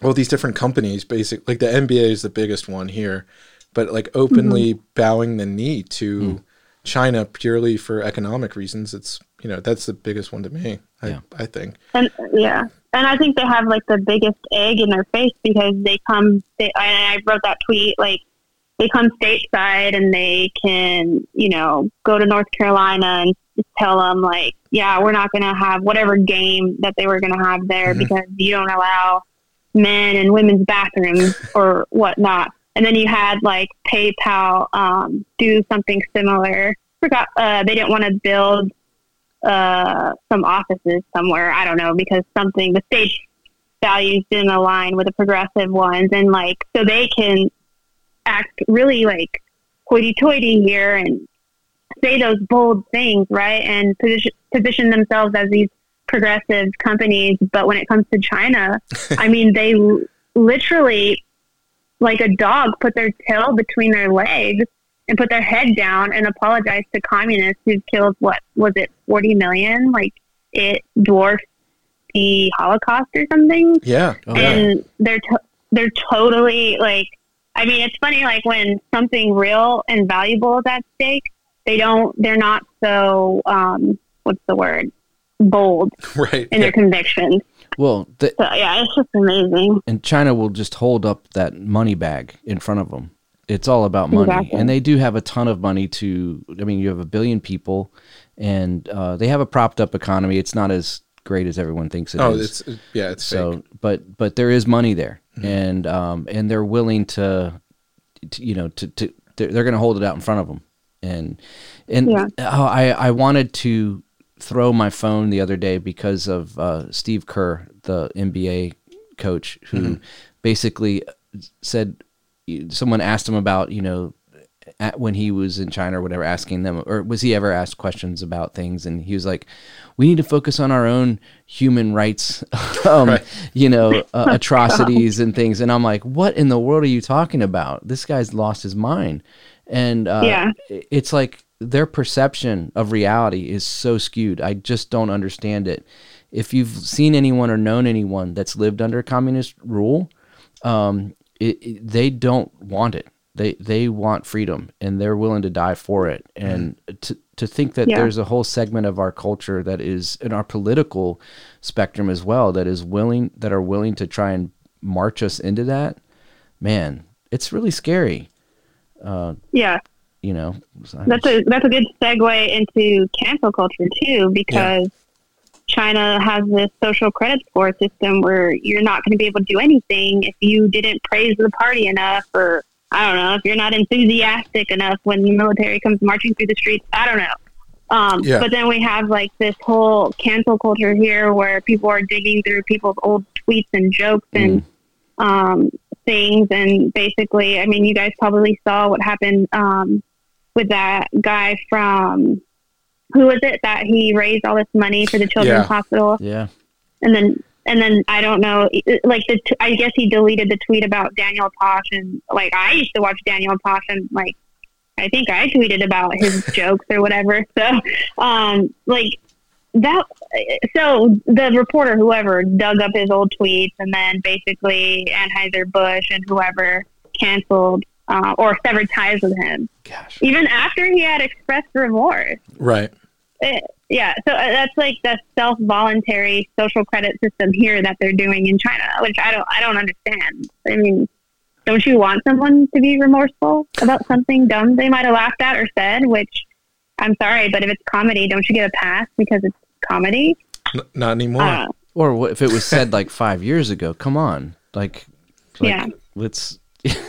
well, these different companies, basically, like the N B A is the biggest one here, but like openly mm-hmm. bowing the knee to mm. China purely for economic reasons. It's, you know, that's the biggest one to me, yeah. I, I think. And yeah. And I think they have like the biggest egg in their face because they come, they, I, I wrote that tweet, like, they come stateside and they can, you know, go to North Carolina and just tell them, like, yeah, we're not going to have whatever game that they were going to have there mm-hmm. because you don't allow men and women's bathrooms or whatnot. And then you had, like, PayPal um, do something similar. Forgot uh, they didn't want to build uh, some offices somewhere, I don't know, because something, the state values didn't align with the progressive ones. And, like, so they can act really like hoity-toity here and say those bold things, right? And position, position themselves as these progressive companies. But when it comes to China, I mean, they l- literally, like a dog, put their tail between their legs and put their head down and apologize to communists who've killed, what was it, forty million? Like, it dwarfs the Holocaust or something. Yeah. Oh, and yeah. they're to- they're totally like, I mean, it's funny, like, when something real and valuable is at stake, they don't, they're not so, um, what's the word? Bold right. in yeah. their convictions. Well, the, so, yeah, it's just amazing. And China will just hold up that money bag in front of them. It's all about money. Exactly. And they do have a ton of money to, I mean, you have a billion people and uh, they have a propped up economy. It's not as great as everyone thinks it oh, is. It's, yeah, it's so, fake. But, but there is money there. And um and they're willing to, to you know to to they're, they're going to hold it out in front of them. And and yeah. oh, I I wanted to throw my phone the other day because of uh, Steve Kerr, the N B A coach, who mm-hmm. basically said, someone asked him about, you know, at, when he was in China or whatever, asking them, or was he ever asked questions about things? And he was like, we need to focus on our own human rights, um, right. you know, uh, atrocities and things. And I'm like, what in the world are you talking about? This guy's lost his mind. And uh, yeah. it's like their perception of reality is so skewed. I just don't understand it. If you've seen anyone or known anyone that's lived under communist rule, um, it, it, they don't want it. They they want freedom and they're willing to die for it. And to to think that yeah. there's a whole segment of our culture that is in our political spectrum as well that is willing that are willing to try and march us into that, man, it's really scary. Uh, yeah, you know that's a that's a good segue into cancel culture too, because yeah. China has this social credit score system where you're not going to be able to do anything if you didn't praise the party enough, or I don't know, if you're not enthusiastic enough when the military comes marching through the streets. I don't know. Um, yeah. But then we have like this whole cancel culture here where people are digging through people's old tweets and jokes mm. and um, things. And basically, I mean, you guys probably saw what happened um, with that guy from, who was it that he raised all this money for the children's yeah. hospital? Yeah. And then And then I don't know, like the t- I guess he deleted the tweet about Daniel Posh, and like I used to watch Daniel Posh, and like I think I tweeted about his jokes or whatever. So, um, like that. So the reporter, whoever, dug up his old tweets, and then basically Anheuser-Busch and whoever canceled uh, or severed ties with him, Gosh. even after he had expressed remorse. Right. It, Yeah, so that's like the self-voluntary social credit system here that they're doing in China, which I don't, I don't understand. I mean, don't you want someone to be remorseful about something dumb they might have laughed at or said? Which, I'm sorry, but if it's comedy, don't you get a pass because it's comedy? N- not anymore. Uh, or if it was said like five years ago, come on, like, like yeah, let's.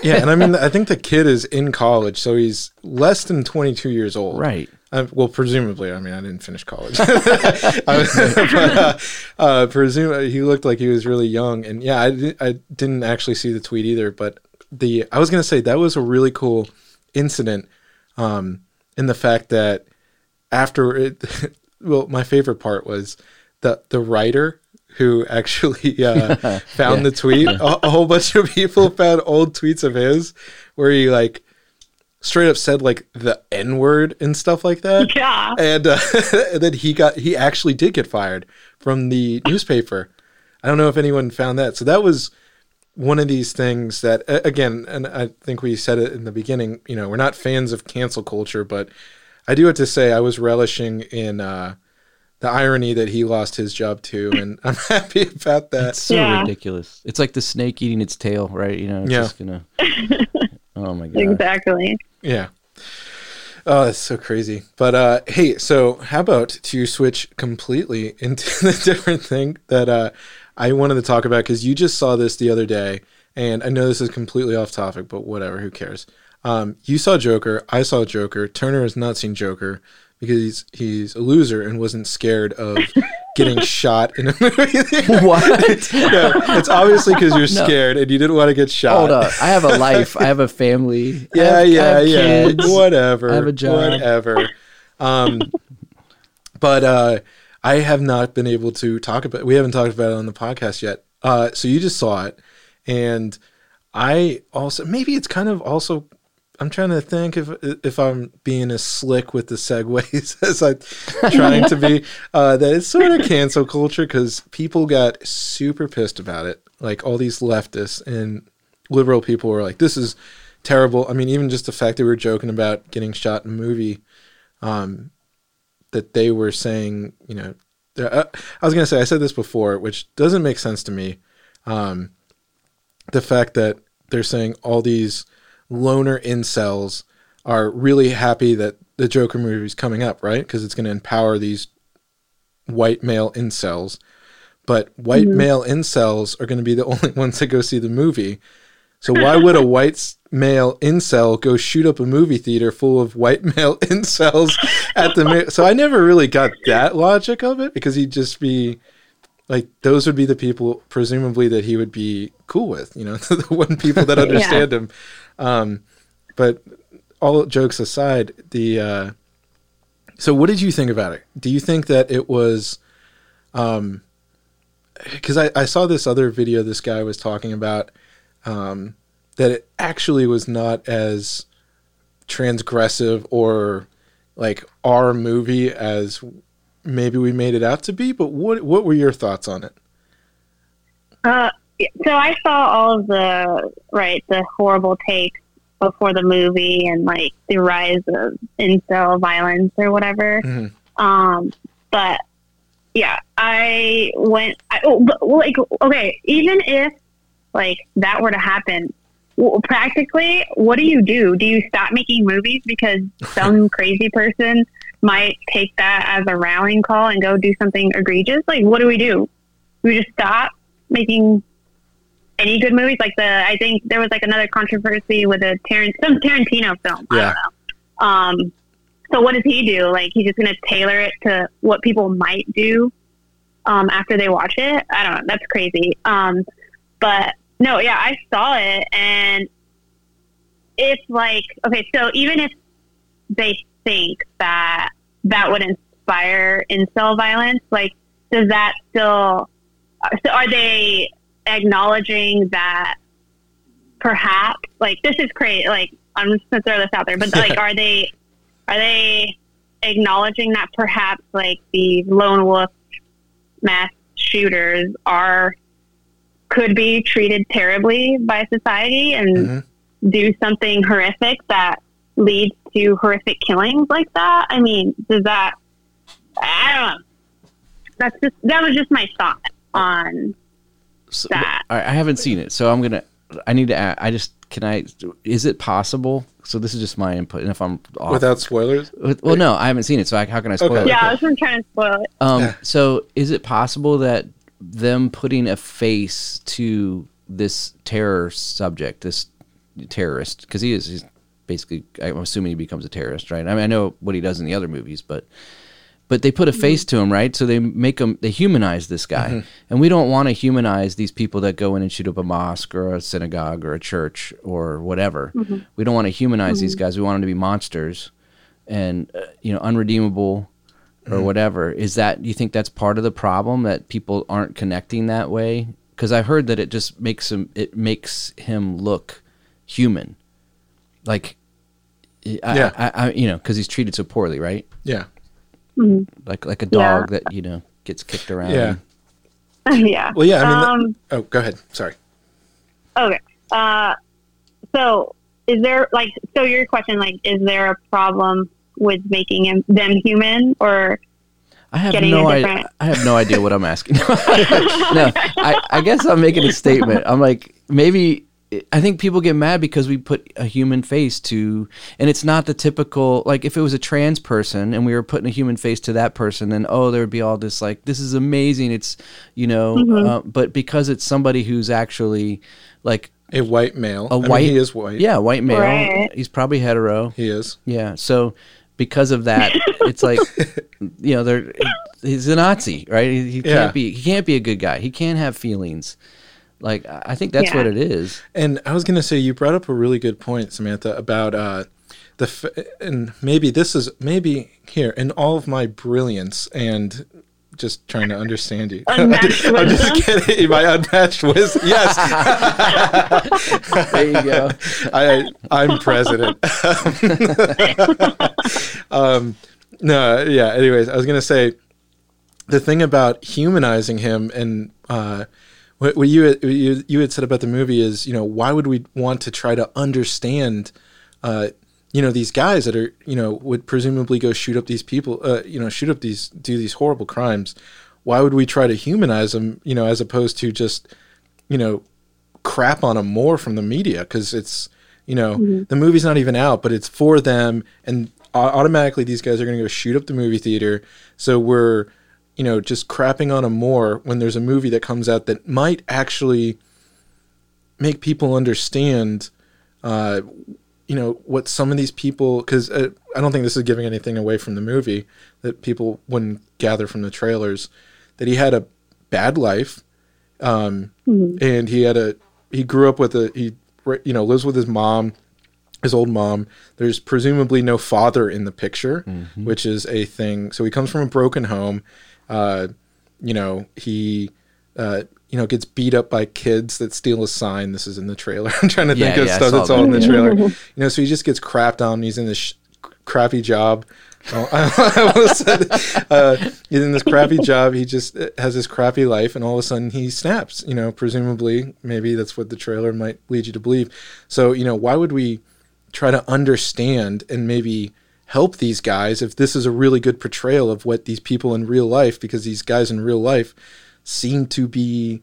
yeah, and I mean, I think the kid is in college, so he's less than twenty-two years old, right? Uh, well, presumably, I mean, I didn't finish college. I was, but, uh, uh, presume he looked like he was really young, and yeah, I, I didn't actually see the tweet either. But the I was going to say that was a really cool incident, um, in the fact that after it, well, my favorite part was the the writer who actually uh, found yeah. the tweet. A, a whole bunch of people found old tweets of his where he like straight up said like the N-word and stuff like that. Yeah. And, uh, and then he got, he actually did get fired from the newspaper. I don't know if anyone found that. So that was one of these things that, again, and I think we said it in the beginning, you know, we're not fans of cancel culture, but I do have to say I was relishing in uh, the irony that he lost his job too, and I'm happy about that. It's so yeah. ridiculous. It's like the snake eating its tail, right? You know, it's yeah. just gonna. Oh my god. Exactly. Yeah. Oh, that's so crazy. But uh, hey, so how about to switch completely into the different thing that uh, I wanted to talk about, because you just saw this the other day, and I know this is completely off topic, but whatever, who cares? Um, you saw Joker. I saw Joker. Turner has not seen Joker because he's, he's a loser and wasn't scared of getting shot in a movie. What? No, it's obviously because you're no. scared and you didn't want to get shot. Hold up. I have a life. I have a family. Yeah, I have, yeah, I have kids. Yeah. Whatever. I have a job. Whatever. Um, but uh, I have not been able to talk about it. We haven't talked about it on the podcast yet. Uh, so you just saw it. And I also, maybe it's kind of also... I'm trying to think if if I'm being as slick with the segues as I'm trying to be, uh, that it's sort of cancel culture because people got super pissed about it. Like all these leftists and liberal people were like, this is terrible. I mean, even just the fact that we were joking about getting shot in a movie, um, that they were saying, you know, uh, I was going to say, I said this before, which doesn't make sense to me. Um, the fact that they're saying all these loner incels are really happy that the Joker movie is coming up, right? Because it's going to empower these white male incels. But white mm-hmm. male incels are going to be the only ones that go see the movie. So why would a white male incel go shoot up a movie theater full of white male incels at the... ma- so I never really got that logic of it, because he'd just be... like those would be the people presumably that he would be cool with, you know, the one people that understand yeah. him. Um, but all jokes aside, the, uh, so what did you think about it? Do you think that it was, um, cause I, I saw this other video, this guy was talking about, um, that it actually was not as transgressive or like our movie as maybe we made it out to be, but what, what were your thoughts on it? Uh, So I saw all of the, right, the horrible takes before the movie and, like, the rise of incel violence or whatever. Mm-hmm. Um, but, yeah, I went, I, oh, but, like, okay, even if, like, that were to happen, well, practically, what do you do? Do you stop making movies because some crazy person might take that as a rallying call and go do something egregious? Like, what do we do? Do we just stop making any good movies? Like the, I think there was like another controversy with a Tarant, some Tarantino film. Yeah. I don't know. Um, so what does he do? Like he's just going to tailor it to what people might do um, after they watch it. I don't know. That's crazy. Um, but no, yeah, I saw it, and it's like, okay, so even if they think that that would inspire incel violence, like does that still, so are they acknowledging that perhaps like this is crazy, like I'm just gonna throw this out there, but yeah. like are they are they acknowledging that perhaps like the lone wolf mass shooters are could be treated terribly by society and mm-hmm. do something horrific that leads to horrific killings like that? I mean, does that, I don't know, that's just, that was just my thought on so, that. All right, I haven't seen it, so I'm gonna. I need to. Ask, I just can I. Is it possible? So this is just my input, and if I'm off, without spoilers. With, well, no, I haven't seen it, so I, how can I spoil okay. it? Yeah, I was just trying to spoil it. Um, yeah. So is it possible that them putting a face to this terror subject, this terrorist, because he is he's basically, I'm assuming he becomes a terrorist, right? I mean, I know what he does in the other movies, but. But they put a face to him, right? So they make him, they humanize this guy. Mm-hmm. And we don't want to humanize these people that go in and shoot up a mosque or a synagogue or a church or whatever. Mm-hmm. We don't want to humanize mm-hmm. these guys. We want them to be monsters and, uh, you know, unredeemable or mm-hmm. whatever. Is that, you think that's part of the problem, that people aren't connecting that way? Because I heard that it just makes him, it makes him look human. Like, I, yeah. I, I, you know, because he's treated so poorly, right? Yeah. Mm-hmm. Like like a dog yeah. that, you know, gets kicked around. Yeah. And... yeah. Well, yeah. I mean, um, the... oh, go ahead. Sorry. Okay. Uh, so is there like, so your question, like, is there a problem with making him, them human or I have getting no a different... I, I have no idea what I'm asking. No, I, I guess I'm making a statement. I'm like, maybe... I think people get mad because we put a human face to, and it's not the typical, like if it was a trans person and we were putting a human face to that person, then, oh, there would be all this, like, this is amazing. It's, you know, mm-hmm. uh, but because it's somebody who's actually like a white male, a white, I mean, he is white. Yeah. White male. Right. He's probably hetero. He is. Yeah. So because of that, it's like, you know, they're, he's a Nazi, right? He, he yeah. can't be, he can't be a good guy. He can't have feelings. Like, I think that's yeah. what it is. And I was going to say, you brought up a really good point, Samantha, about uh, the, f- and maybe this is, maybe here, in all of my brilliance and just trying to understand you. Unmatched I'm wisdom? I'm just kidding. My unmatched wisdom. Yes. There you go. I, I'm president. um, no, yeah. Anyways, I was going to say the thing about humanizing him and, uh, What you, what you you had said about the movie is, you know, why would we want to try to understand, uh, you know, these guys that are, you know, would presumably go shoot up these people, uh, you know, shoot up these, do these horrible crimes. Why would we try to humanize them, you know, as opposed to just, you know, crap on them more from the media? Because it's, you know, mm-hmm. the movie's not even out, but it's for them. And automatically these guys are going to go shoot up the movie theater. So we're... you know, just crapping on them more when there's a movie that comes out that might actually make people understand, uh, you know, what some of these people, because uh, I don't think this is giving anything away from the movie that people wouldn't gather from the trailers, that he had a bad life, um, mm-hmm. and he had a, he grew up with a, he, you know, lives with his mom, his old mom. There's presumably no father in the picture, mm-hmm. which is a thing. So he comes from a broken home. Uh, you know, he, uh, you know, gets beat up by kids that steal a sign. This is in the trailer. I'm trying to yeah, think of yeah, stuff that's that. all in the trailer. You know, so he just gets crapped on. He's in this sh- crappy job. Oh, I almost said, uh, he's in this crappy job. He just has this crappy life, and all of a sudden he snaps. You know, presumably, maybe that's what the trailer might lead you to believe. So, you know, why would we try to understand and maybe help these guys if this is a really good portrayal of what these people in real life, because these guys in real life seem to be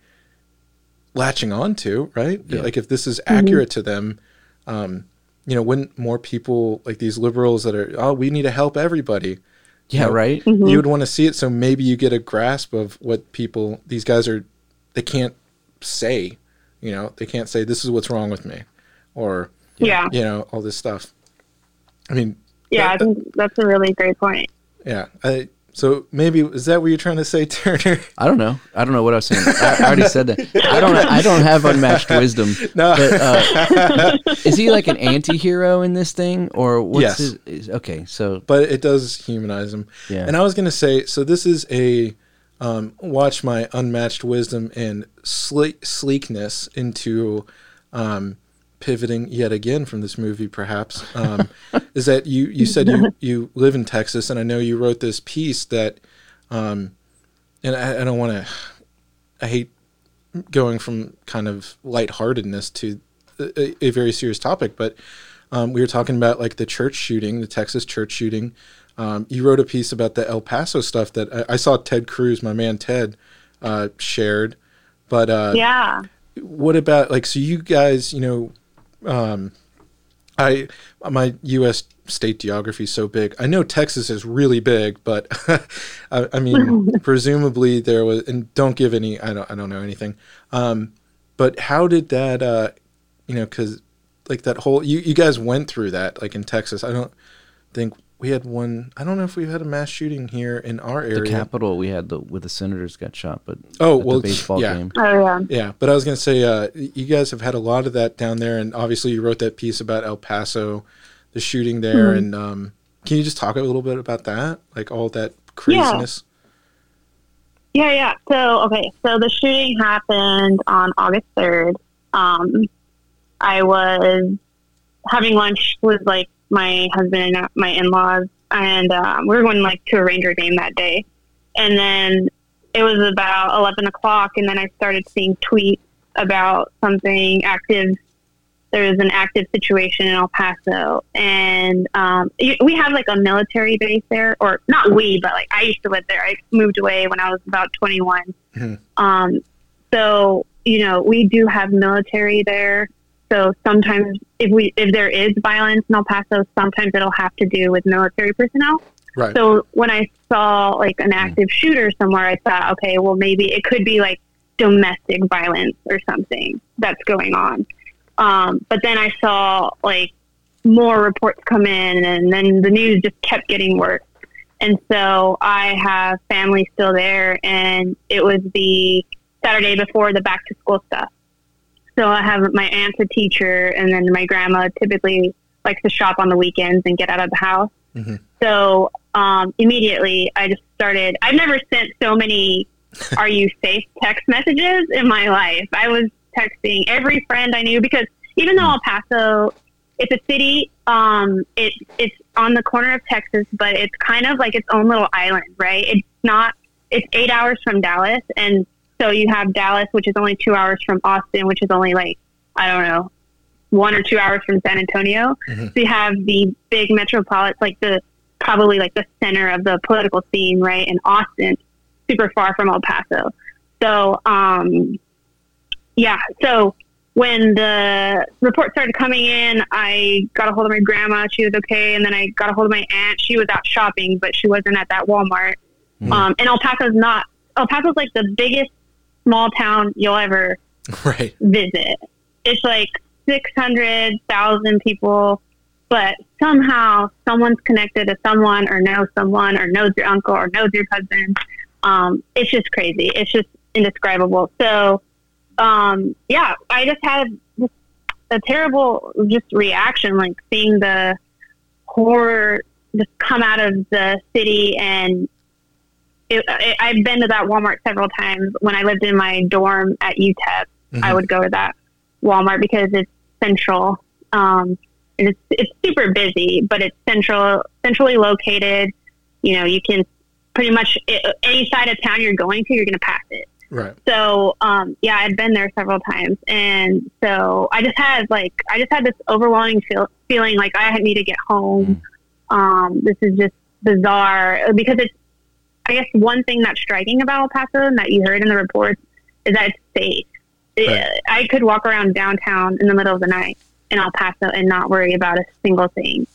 latching on to, right? Yeah. Like if this is accurate mm-hmm. to them, um, you know, wouldn't more people like these liberals that are, oh, we need to help everybody. Yeah. You know, right. Mm-hmm. You would want to see it. So maybe you get a grasp of what people, these guys are, they can't say, you know, they can't say, this is what's wrong with me, or, yeah, you know, all this stuff. I mean, yeah, I think that's a really great point. Yeah. I, so maybe, is that what you're trying to say, Turner? I don't know. I don't know what I was saying. I, I already said that. I don't I don't have unmatched wisdom. No. But, uh, is he like an anti-hero in this thing? Or what's yes. his, is, okay, so. But it does humanize him. Yeah. And I was going to say, so this is a, um, watch my unmatched wisdom and sleek, sleekness into um, pivoting yet again from this movie, perhaps, um, is that you, you said you, you live in Texas, and I know you wrote this piece that, um, and I, I don't want to, I hate going from kind of lightheartedness to a, a very serious topic, but um, we were talking about like the church shooting, the Texas church shooting. Um, you wrote a piece about the El Paso stuff that I, I saw Ted Cruz, my man Ted, uh, shared, but uh, yeah. What about like, so you guys, you know, Um, I, my U S state geography is so big. I know Texas is really big, but I, I mean, presumably there was, and don't give any, I don't, I don't know anything. Um, but how did that, uh, you know, cause like that whole, you, you guys went through that, like in Texas. I don't think we had one, I don't know if we had a mass shooting here in our area. The Capitol we had the, with the senators got shot, but oh, at well, the baseball yeah. game. Oh, yeah. Yeah, but I was going to say, uh, you guys have had a lot of that down there, and obviously you wrote that piece about El Paso, the shooting there, mm-hmm. and um, can you just talk a little bit about that? Like all that craziness? Yeah, yeah. yeah. So, okay, so the shooting happened on August third. Um, I was having lunch with, like, my husband and my in-laws, and uh, we were going like to a Ranger game that day. And then it was about eleven o'clock, and then I started seeing tweets about something active. There was an active situation in El Paso, and um, we have like a military base there, or not we, but like I used to live there. I moved away when I was about twenty-one. Mm-hmm. Um, so, you know, we do have military there. So sometimes if we, if there is violence in El Paso, sometimes it'll have to do with military personnel. Right. So when I saw like an active shooter somewhere, I thought, okay, well maybe it could be like domestic violence or something that's going on. Um, but then I saw like more reports come in, and then the news just kept getting worse. And so I have family still there, and it was the Saturday before the back to school stuff. So I have my aunt's a teacher, and then my grandma typically likes to shop on the weekends and get out of the house. Mm-hmm. So um, immediately I just started, I've never sent so many are you safe text messages in my life. I was texting every friend I knew, because even though El Paso, it's a city, um, it, it's on the corner of Texas, but it's kind of like its own little island, right? It's not, it's eight hours from Dallas. And so you have Dallas, which is only two hours from Austin, which is only like, I don't know, one or two hours from San Antonio. Mm-hmm. So you have the big metropolitan, like the, probably like the center of the political scene, right? In Austin, super far from El Paso. So, um, yeah. So when the report started coming in, I got a hold of my grandma. She was okay. And then I got a hold of my aunt. She was out shopping, but she wasn't at that Walmart. Mm. Um, and El Paso's not, El Paso's like the biggest small town you'll ever right. visit. It's like six hundred thousand people, but somehow someone's connected to someone or knows someone or knows your uncle or knows your cousin. Um, it's just crazy. It's just indescribable. So, um, yeah, I just had a terrible just reaction, like seeing the horror just come out of the city. And it, it, I've been to that Walmart several times. When I lived in my dorm at U T E P, mm-hmm. I would go to that Walmart because it's central. Um, and it's, it's super busy, but it's central, centrally located. You know, you can pretty much it, any side of town you're going to, you're going to pass it. Right. So, um, yeah, I'd been there several times. And so I just had like, I just had this overwhelming feel, feeling like I need to get home. Mm. Um, this is just bizarre because it's, I guess one thing that's striking about El Paso and that you heard in the reports is that it's safe. Right. I could walk around downtown in the middle of the night in El Paso and not worry about a single thing.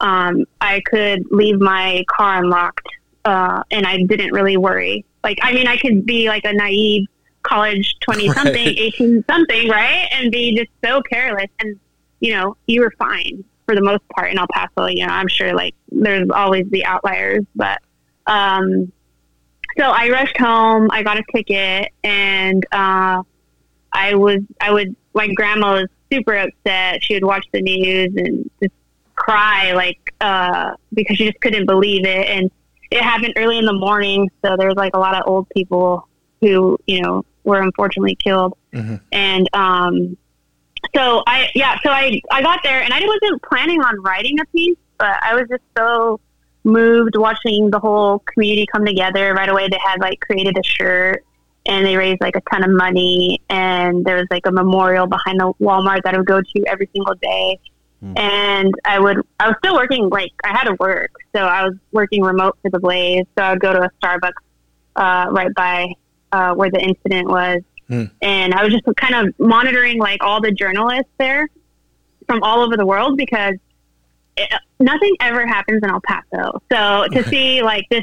Um, I could leave my car unlocked, uh, and I didn't really worry. Like, I mean, I could be like a naive college twenty something, right. eighteen something, right? And be just so careless. And, you know, you were fine for the most part in El Paso. You know, I'm sure like there's always the outliers, but, um, so I rushed home, I got a ticket, and, uh, I was, I would, my grandma was super upset. She would watch the news and just cry, like, uh, because she just couldn't believe it. And it happened early in the morning. So there was like a lot of old people who, you know, were unfortunately killed. Mm-hmm. And, um, so I, yeah, so I, I got there and I wasn't planning on writing a piece, but I was just so moved watching the whole community come together. Right away, they had like created a shirt, and they raised like a ton of money, and there was like a memorial behind the Walmart that I would go to every single day. Mm. And I would, I was still working, like I had to work. So I was working remote for The Blaze. So I would go to a Starbucks, uh, right by, uh, where the incident was. Mm. And I was just kind of monitoring like all the journalists there from all over the world, because it, nothing ever happens in El Paso. So to see like this,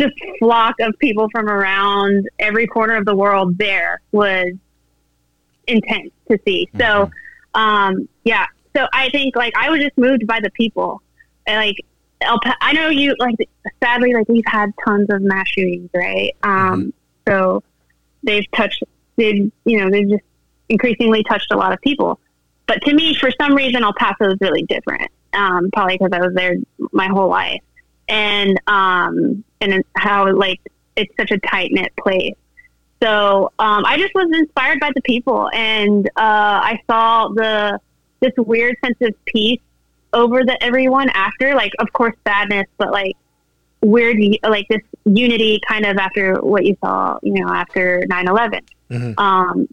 just flock of people from around every corner of the world there was intense to see. Mm-hmm. So, um, yeah. So I think like I was just moved by the people. And, like El Pa- I know you like sadly like we've had tons of mass shootings, right? Um, mm-hmm. So they've touched. They've you know they've just increasingly touched a lot of people. But to me, for some reason, El Paso is really different. Um, probably because I was there my whole life. And, um, and how like, it's such a tight knit place. So, um, I just was inspired by the people, and, uh, I saw the, this weird sense of peace over the everyone after, like, of course, sadness, but like weird, like this unity kind of after what you saw, you know, after nine eleven. Mm-hmm. Um,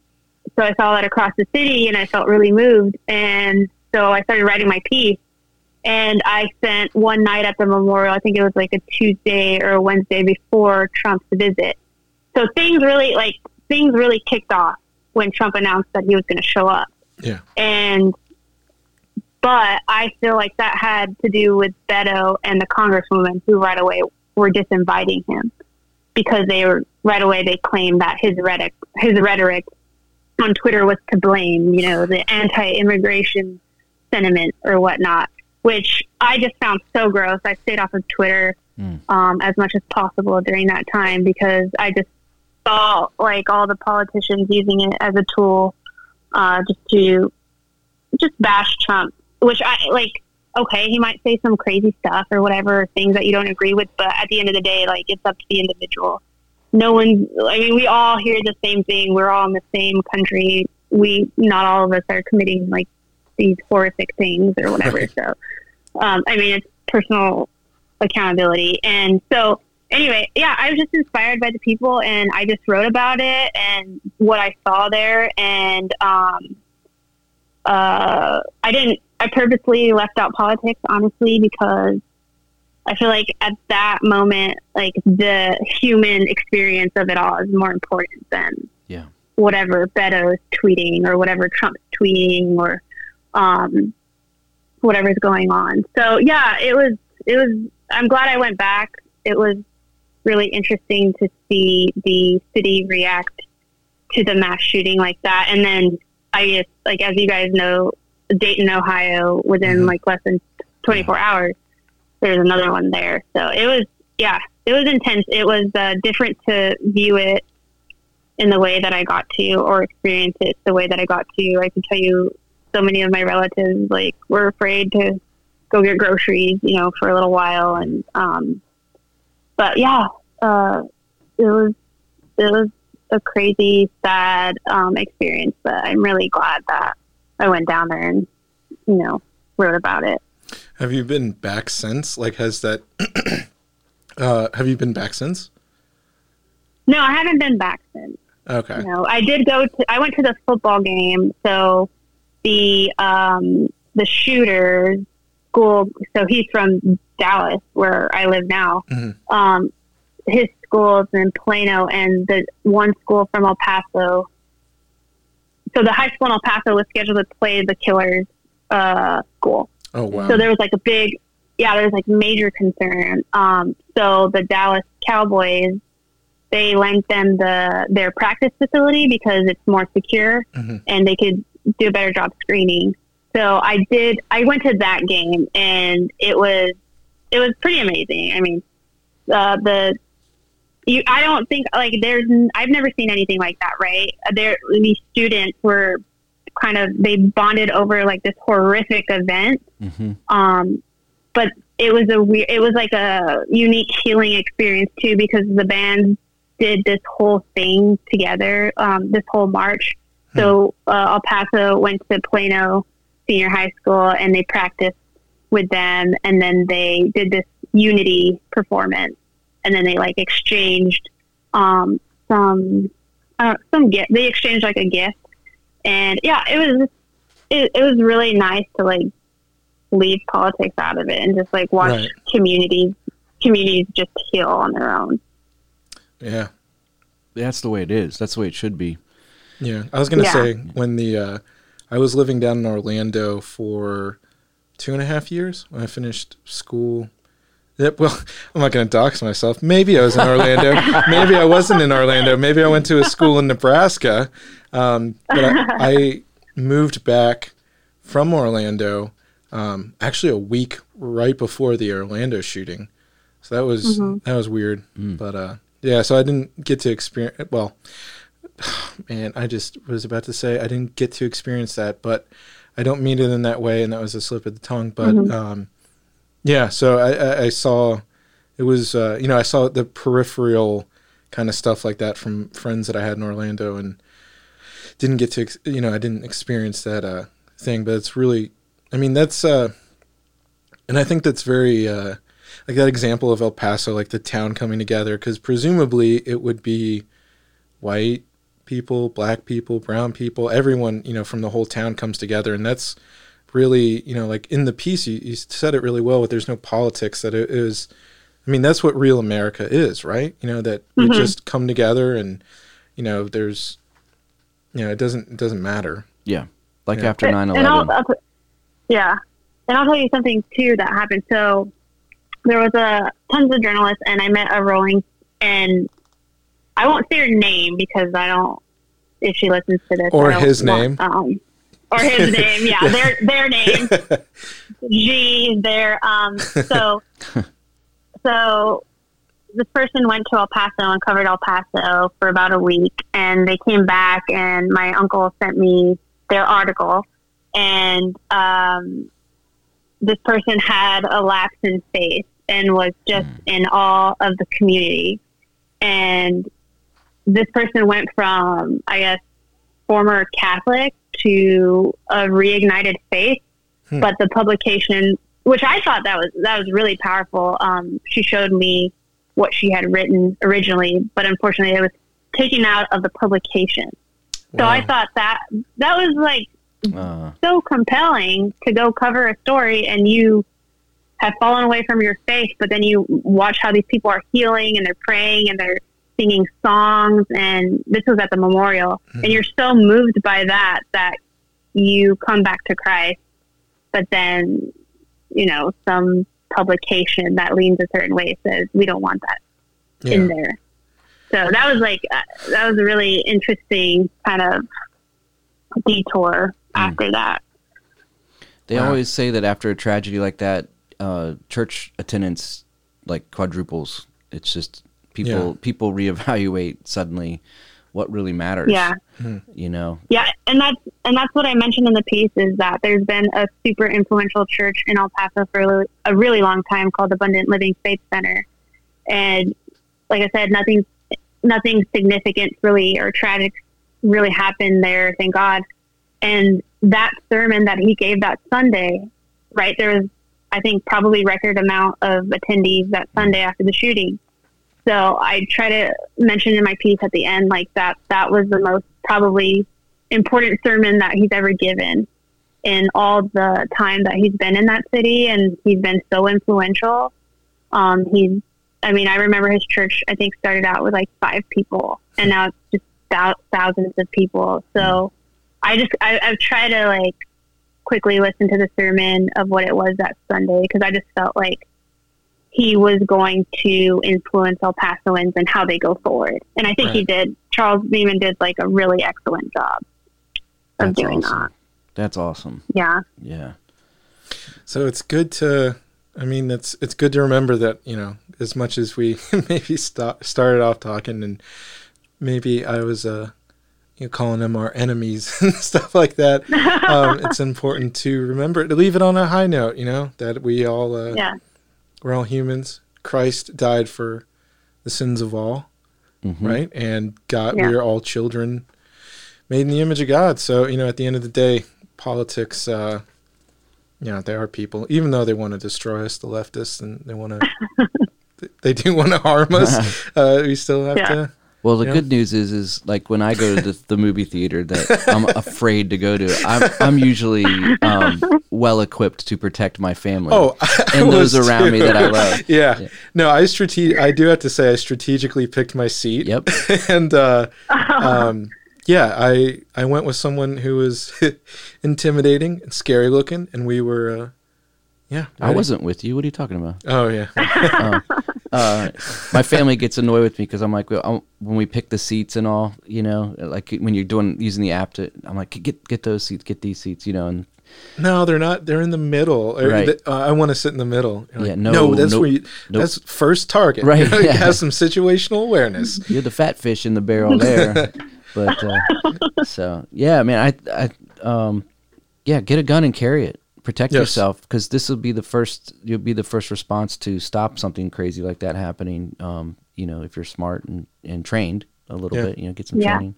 so I saw that across the city and I felt really moved. And so I started writing my piece, and I spent one night at the memorial. I think it was like a Tuesday or a Wednesday before Trump's visit. So things really like things really kicked off when Trump announced that he was going to show up. Yeah. And, but I feel like that had to do with Beto and the congresswoman who right away were disinviting him, because they were right away, they claimed that his rhetoric, his rhetoric on Twitter was to blame, you know, the anti-immigration sentiment or whatnot, which I just found so gross. I stayed off of Twitter mm. um, as much as possible during that time, because I just saw like all the politicians using it as a tool uh, just to just bash Trump, which I like, okay, he might say some crazy stuff or whatever, things that you don't agree with. But at the end of the day, like, it's up to the individual. No one, I mean, we all hear the same thing. We're all in the same country. We, not all of us are committing like these horrific things or whatever. Right. So, um, I mean, it's personal accountability. And so anyway, yeah, I was just inspired by the people, and I just wrote about it and what I saw there. And, um, uh, I didn't, I purposely left out politics, honestly, because I feel like at that moment, like, the human experience of it all is more important than yeah. whatever Beto's tweeting or whatever Trump's tweeting or um, whatever's going on. So yeah, it was, it was, I'm glad I went back. It was really interesting to see the city react to the mass shooting like that. And then I guess, like, as you guys know, Dayton, Ohio, within mm-hmm. like less than twenty-four yeah. hours, there's another one there. So it was, yeah, it was intense. It was uh, different to view it in the way that I got to, or experience it the way that I got to. I can tell you, so many of my relatives, like, were afraid to go get groceries, you know, for a little while. And, um, but yeah, uh, it was, it was a crazy, sad, um, experience, but I'm really glad that I went down there and, you know, wrote about it. Have you been back since? Like, has that, uh, have you been back since? No, I haven't been back since. Okay. No, I did go to, I went to the football game. So the, um, the shooter's school, so he's from Dallas, where I live now. Mm-hmm. Um, his school is in Plano, and the one school from El Paso. So the high school in El Paso was scheduled to play the killer's uh, school. Oh, wow. So there was like a big, yeah, there was like major concern. Um, so the Dallas Cowboys, they lent them the their practice facility because it's more secure mm-hmm. and they could do a better job screening. So I did, I went to that game, and it was, it was pretty amazing. I mean, uh, the, You, I don't think like there's, I've never seen anything like that. Right. There, these students were kind of, they bonded over like this horrific event. Mm-hmm. Um, but it was a weird, it was like a unique healing experience too, because the band did this whole thing together, um, this whole march. Mm-hmm. So, uh, El Paso went to Plano Senior High School, and they practiced with them. And then they did this unity performance. And then they like exchanged um, some uh, some gift. They exchanged like a gift, and yeah, it was it, it was really nice to like leave politics out of it and just like watch right. communities communities just heal on their own. Yeah, that's the way it is. That's the way it should be. Yeah, I was gonna yeah. say when the uh, I was living down in Orlando for two and a half years when I finished school. Yep. Well, I'm not going to dox myself. Maybe I was in Orlando. Maybe I wasn't in Orlando. Maybe I went to a school in Nebraska. Um, but I, I moved back from Orlando um, actually a week right before the Orlando shooting. So that was mm-hmm. that was weird. Mm. But uh, yeah, so I didn't get to experience. Well, man, I just was about to say I didn't get to experience that, but I don't mean it in that way, and that was a slip of the tongue. But. Mm-hmm. Um, Yeah, so I, I saw, it was, uh, you know, I saw the peripheral kind of stuff like that from friends that I had in Orlando, and didn't get to, you know, I didn't experience that uh, thing, but it's really, I mean, that's, uh, And I think that's very, uh, like that example of El Paso, like the town coming together, because presumably it would be white people, black people, brown people, everyone, you know, from the whole town comes together. And that's really, you know, like in the piece, you, you said it really well, but there's no politics, that it is, I mean, that's what real America is, right? You know, that mm-hmm. we just come together and, you know, there's, you know, it doesn't, it doesn't matter. Yeah. Like yeah. after nine eleven. And I'll, I'll, yeah. And I'll tell you something too that happened. So there was a tons of journalists, and I met a rolling, and I won't say her name because I don't, if she listens to this. Or his name. Want, um, or his name. Yeah. Their, their name. G, their, um, so, so this person went to El Paso and covered El Paso for about a week, and they came back, and my uncle sent me their article, and um, this person had a lapse in faith and was just mm. in awe of the community. And this person went from, I guess, former Catholic to a reignited faith. Hmm. But the publication, which I thought that was, that was really powerful. Um, she showed me what she had written originally, but unfortunately it was taken out of the publication. So wow. I thought that that was like uh. so compelling to go cover a story, and you have fallen away from your faith, but then you watch how these people are healing, and they're praying, and they're singing songs. And this was at the memorial, mm. and you're so moved by that, that you come back to Christ, but then, you know, some publication that leans a certain way says, we don't want that yeah. in there. So that was like, uh, that was a really interesting kind of detour mm. after that. They wow. always say that after a tragedy like that, uh, church attendance like quadruples. It's just people, yeah. people reevaluate suddenly what really matters. Yeah. Mm. You know? Yeah. And that's, and that's what I mentioned in the piece, is that there's been a super influential church in El Paso for a really long time called Abundant Living Faith Center. And like I said, nothing's, nothing significant really or tragic really happened there, thank God. And that sermon that he gave that Sunday, right, there was, I think, probably record amount of attendees that Sunday after the shooting. So I try to mention in my piece at the end, like that, that was the most probably important sermon that he's ever given in all the time that he's been in that city. And he's been so influential. Um, he's, I mean, I remember his church, I think, started out with like five people, and now it's just th- thousands of people. So I just, I, I've tried to like quickly listen to the sermon of what it was that Sunday, because I just felt like he was going to influence El Pasoans and how they go forward. And I think right. he did. Charles Beeman did like a really excellent job of That's doing awesome. that. That's awesome. Yeah. Yeah. So it's good to... I mean, it's, it's good to remember that, you know, as much as we maybe stop, started off talking, and maybe I was, uh, you know, calling them our enemies and stuff like that. Um, it's important to remember to leave it on a high note, you know, that we all, uh, yeah. we're all humans. Christ died for the sins of all, mm-hmm. right? And God, yeah. we are all children made in the image of God. So, you know, at the end of the day, politics, uh, you know, there are people, even though they want to destroy us, the leftists, and they want to, they do want to harm us. Uh, we still have yeah. to. Well, the good know? news is, is like when I go to the, the movie theater that I'm afraid to go to, I'm, I'm usually um, well equipped to protect my family oh, I, and I those around too. me that I love. Yeah. yeah. No, I strate- I do have to say I strategically picked my seat. Yep. and, uh, um, Yeah, I, I went with someone who was intimidating and scary looking, and we were, uh, yeah. Ready. I wasn't with you. What are you talking about? Oh, yeah. uh, uh, my family gets annoyed with me because I'm like, well, when we pick the seats and all, you know, like when you're doing using the app, to, I'm like, get get those seats, get these seats, you know. And no, they're not. They're in the middle. Right. Uh, I want to sit in the middle. Like, yeah, no, no, that's no, where you, no. That's first target. Right. You know, yeah. you have some situational awareness. You're the fat fish in the barrel there. But, uh, so yeah, man, I, I, um, yeah, get a gun and carry it, protect yes. yourself. Cause this will be the first, you'll be the first response to stop something crazy like that happening. Um, you know, if you're smart and, and trained a little yeah. bit, you know, get some yeah. training,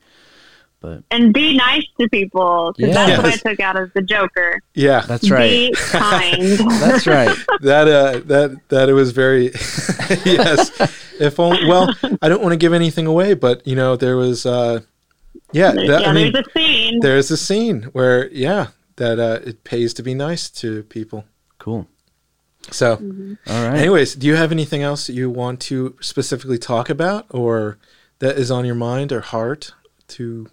But and be nice to people, because yeah. that's yes. what I took out as the Joker. Yeah, that's right. Be kind. That's right. That uh, that that it was very yes. If only, well, I don't want to give anything away, but you know, there was uh, yeah. That, yeah I mean, there's a scene. There's a scene where yeah, that uh, it pays to be nice to people. Cool. So, mm-hmm. all right. Anyways, do you have anything else that you want to specifically talk about, or that is on your mind or heart to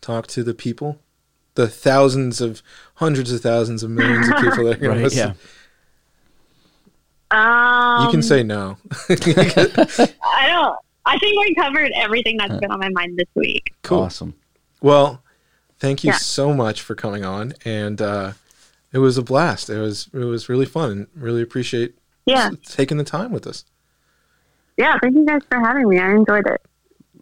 talk to the people, the thousands of, hundreds of thousands of millions of people that are going right, to listen? Yeah. Um, you can say no. I don't. I think we covered everything that's been on my mind this week. Cool. Awesome. Well, thank you yeah. so much for coming on, and uh, it was a blast. It was it was really fun, and really appreciate yeah. taking the time with us. Yeah, thank you guys for having me. I enjoyed it.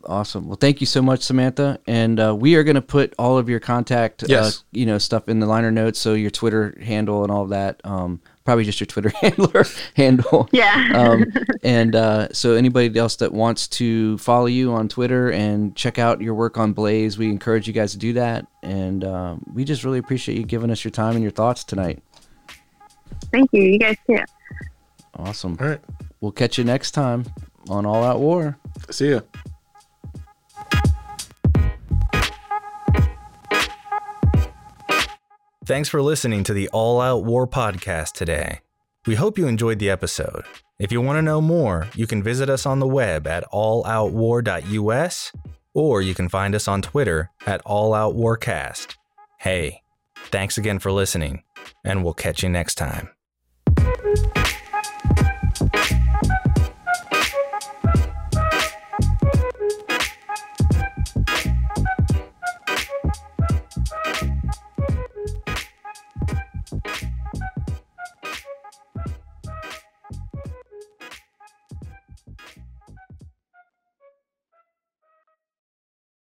Awesome. Well, thank you so much, Samantha. And uh, we are going to put all of your contact, yes. uh, you know, stuff in the liner notes. So your Twitter handle and all of that. Um, probably just your Twitter handler handle. Yeah. um, and uh, so anybody else that wants to follow you on Twitter and check out your work on Blaze, we encourage you guys to do that. And um, we just really appreciate you giving us your time and your thoughts tonight. Thank you. You guys too. Awesome. All right. We'll catch you next time on All Out War. See ya. Thanks for listening to the All Out War podcast today. We hope you enjoyed the episode. If you want to know more, you can visit us on the web at all out war dot u s, or you can find us on Twitter at all out war cast. Hey, thanks again for listening, and we'll catch you next time.